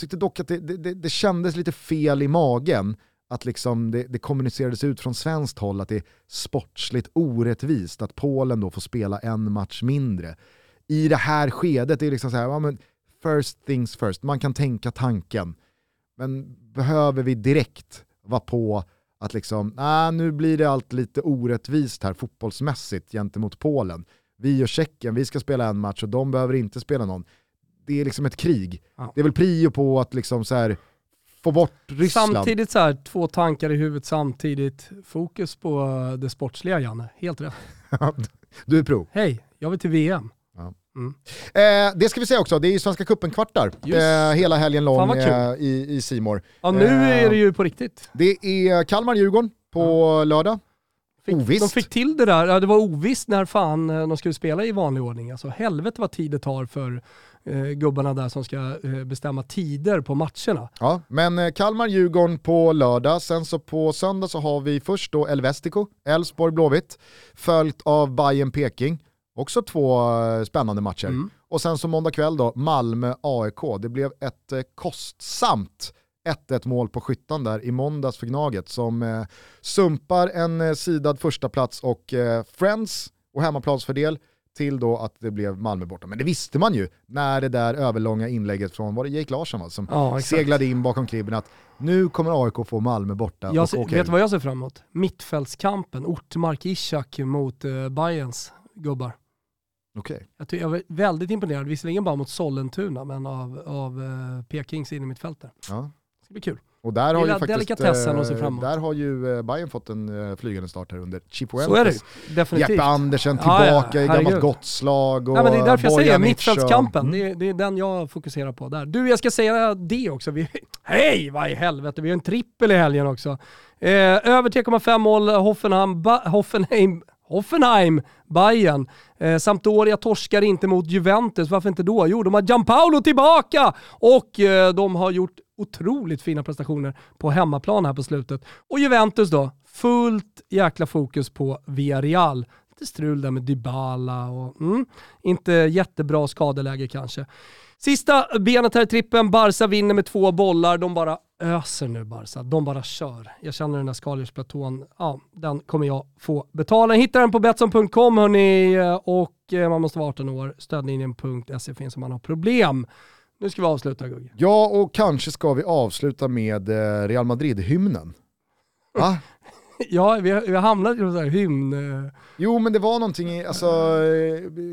tyckte dock att det, det, det kändes lite fel i magen. Att liksom det, det kommunicerades ut från svenskt håll att det är sportsligt orättvist att Polen då får spela en match mindre. I det här skedet är det liksom så här, ja, men first things first. Man kan tänka tanken. Men behöver vi direkt vara på att liksom, nej, nu blir det allt lite orättvist här fotbollsmässigt gentemot Polen. Vi och Tjeckien, vi ska spela en match och de behöver inte spela någon. Det är liksom ett krig. Det är väl prio på att liksom så här... Få bort Ryssland. Samtidigt så här, två tankar i huvudet samtidigt. Fokus på det sportsliga, Janne. Helt rätt. Du är pro. Hej, jag vill till V M. Ja. Mm. Eh, det ska vi säga också, det är ju Svenska Cupen kvartar. Eh, hela helgen lång eh, i, i C More. Ja, nu eh, är det ju på riktigt. Det är Kalmar-Djurgården på mm. lördag. Fick, de fick till det där. Ja, det var ovisst när fan de skulle spela i vanlig ordning. Alltså helvete vad tid det tar för eh, gubbarna där som ska eh, bestämma tider på matcherna. Ja, men eh, Kalmar-Djurgården på lördag. Sen så på söndag så har vi först då Elvestico, Elfsborg-Blåvitt. Följt av Bayern Peking. Också två eh, spännande matcher. Mm. Och sen så måndag kväll då Malmö-A I K. Det blev ett eh, kostsamt ett ett mål på skyttan där i måndags för Gnaget som eh, sumpar en eh, sidad första plats och eh, Friends och hemmaplansfördel till då att det blev Malmö borta. Men det visste man ju när det där överlånga inlägget från, var det Jake Larsson va, som ja, seglade in bakom kribben att nu kommer A I K få Malmö borta. Jag ser, och vet du vad jag ser framåt? Mittfältskampen, Ortmark Ishak mot eh, Bayerns gubbar. Okay. Jag, jag var väldigt imponerad, visserligen bara mot Sollentuna men av, av eh, Pekings in i mittfältet. Ja. Det blir kul. Och där har ju faktiskt eh, där har ju Bayern fått en eh, flygande start här under Chipuentes. Så är det definitivt. Jeppe Andersen tillbaka ah, ja. i gammalt gott slag och nej, men det är därför jag Bojan säger mittfältskampen. Och... Det, det är den jag fokuserar på där. Du, jag ska säga det också. Vi... Hej, vad i helvete. Vi har en trippel i helgen också. Eh, över tre komma fem mål Hoffenheim ba... Hoffenheim Hoffenheim, Bayern. Eh, Sampdoria torskar inte mot Juventus. Varför inte då? Jo, de har Gianpaolo tillbaka! Och eh, de har gjort otroligt fina prestationer på hemmaplan här på slutet. Och Juventus då, fullt jäkla fokus på Villarreal. Lite strul där med Dybala och mm, inte jättebra skadeläge kanske. Sista benet här i trippen. Barca vinner med två bollar. De bara öser nu, Barca. De bara kör. Jag känner den där skaldjursplatån. Ja, den kommer jag få betala. Hittar den på Betsson punkt com hörni. Och man måste vara arton år. Stödlinjen punkt se finns om man har problem. Nu ska vi avsluta, Gugge. Ja, och kanske ska vi avsluta med Real Madrid-hymnen. Va? Ja, vi har, vi har hamnat i en sån här hymn. Jo, men det var någonting i, alltså,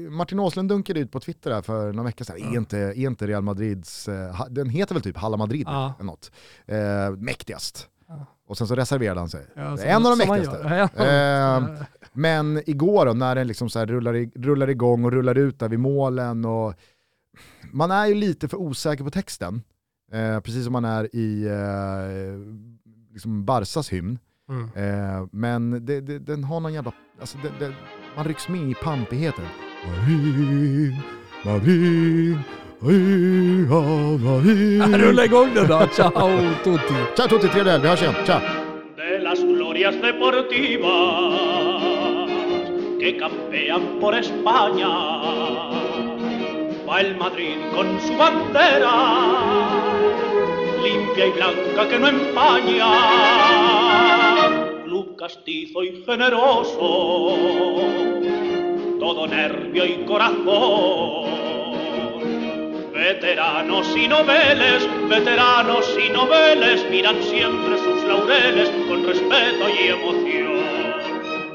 Martin Åslund dunkade ut på Twitter här för några veckor sedan. Mm. Är, inte, är inte Real Madrids, den heter väl typ Halla Madrid ah. eller något. Eh, mäktigast. Ah. Och sen så reserverade han sig. Ja, så, en av de mäktigaste. Eh, men igår då, när den liksom så här rullar, rullar igång och rullar ut där vid målen och man är ju lite för osäker på texten. Eh, precis som man är i eh, liksom Barsas hymn. Mm. Eh, men det, det, den har någon jävla... Alltså det, det, man rycks med i pampigheten. Madrid, Madrid, Madrid, Madrid. Rulla igång den då. Ciao tutti. Ciao tutti, trevlig. Vi hörs igen. Ciao. De las glorias deportivas que campean por España va el Madrid con su bandera, limpia y blanca que no empaña, club castizo y generoso, todo nervio y corazón, veteranos y noveles, veteranos y noveles, miran siempre sus laureles con respeto y emoción.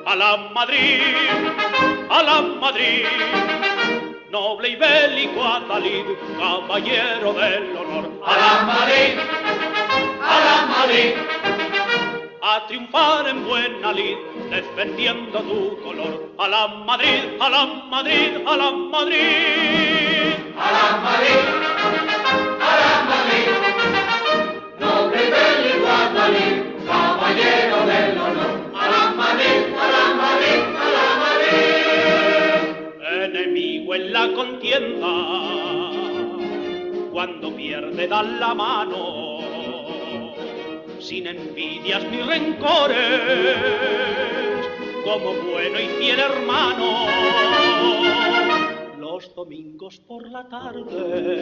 A la Madrid, a la Madrid, noble y bélico Atalid, caballero del honor. ¡A la Madrid! ¡A la Madrid! A triunfar en buena lid, defendiendo tu color. ¡A la Madrid! ¡A la Madrid! ¡A la Madrid! ¡A la Madrid! ¡A la Madrid! Noble y bélico Atalid, caballero del honor. ¡A la Madrid! ¡A la Madrid! ¡A la Madrid! Enemigo en la contienda, cuando pierde dan la mano, sin envidias ni rencores, como bueno y fiel hermano. Los domingos por la tarde,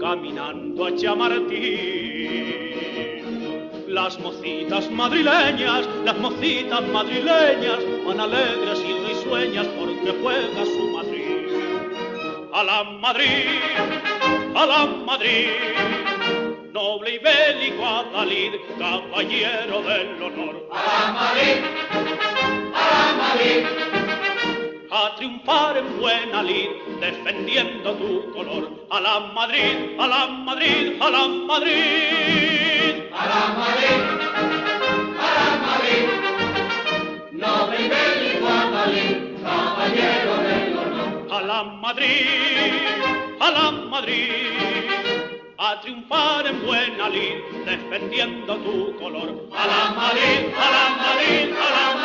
caminando a Chamartín, las mocitas madrileñas, las mocitas madrileñas, van alegres y risueñas porque juega su Madrid. A la Madrid, a la Madrid, noble y bélico Atalid, caballero del honor. A la Madrid, a la Madrid, a triunfar en buena lid, defendiendo tu color. A la Madrid, a la Madrid, a la Madrid, a la Madrid, a la Madrid, noble y bélico Atalid, caballero del honor. A la Madrid, a la Madrid, a triunfar en buena lid, defendiendo tu color. A la Madrid, a la Madrid, a la Madrid.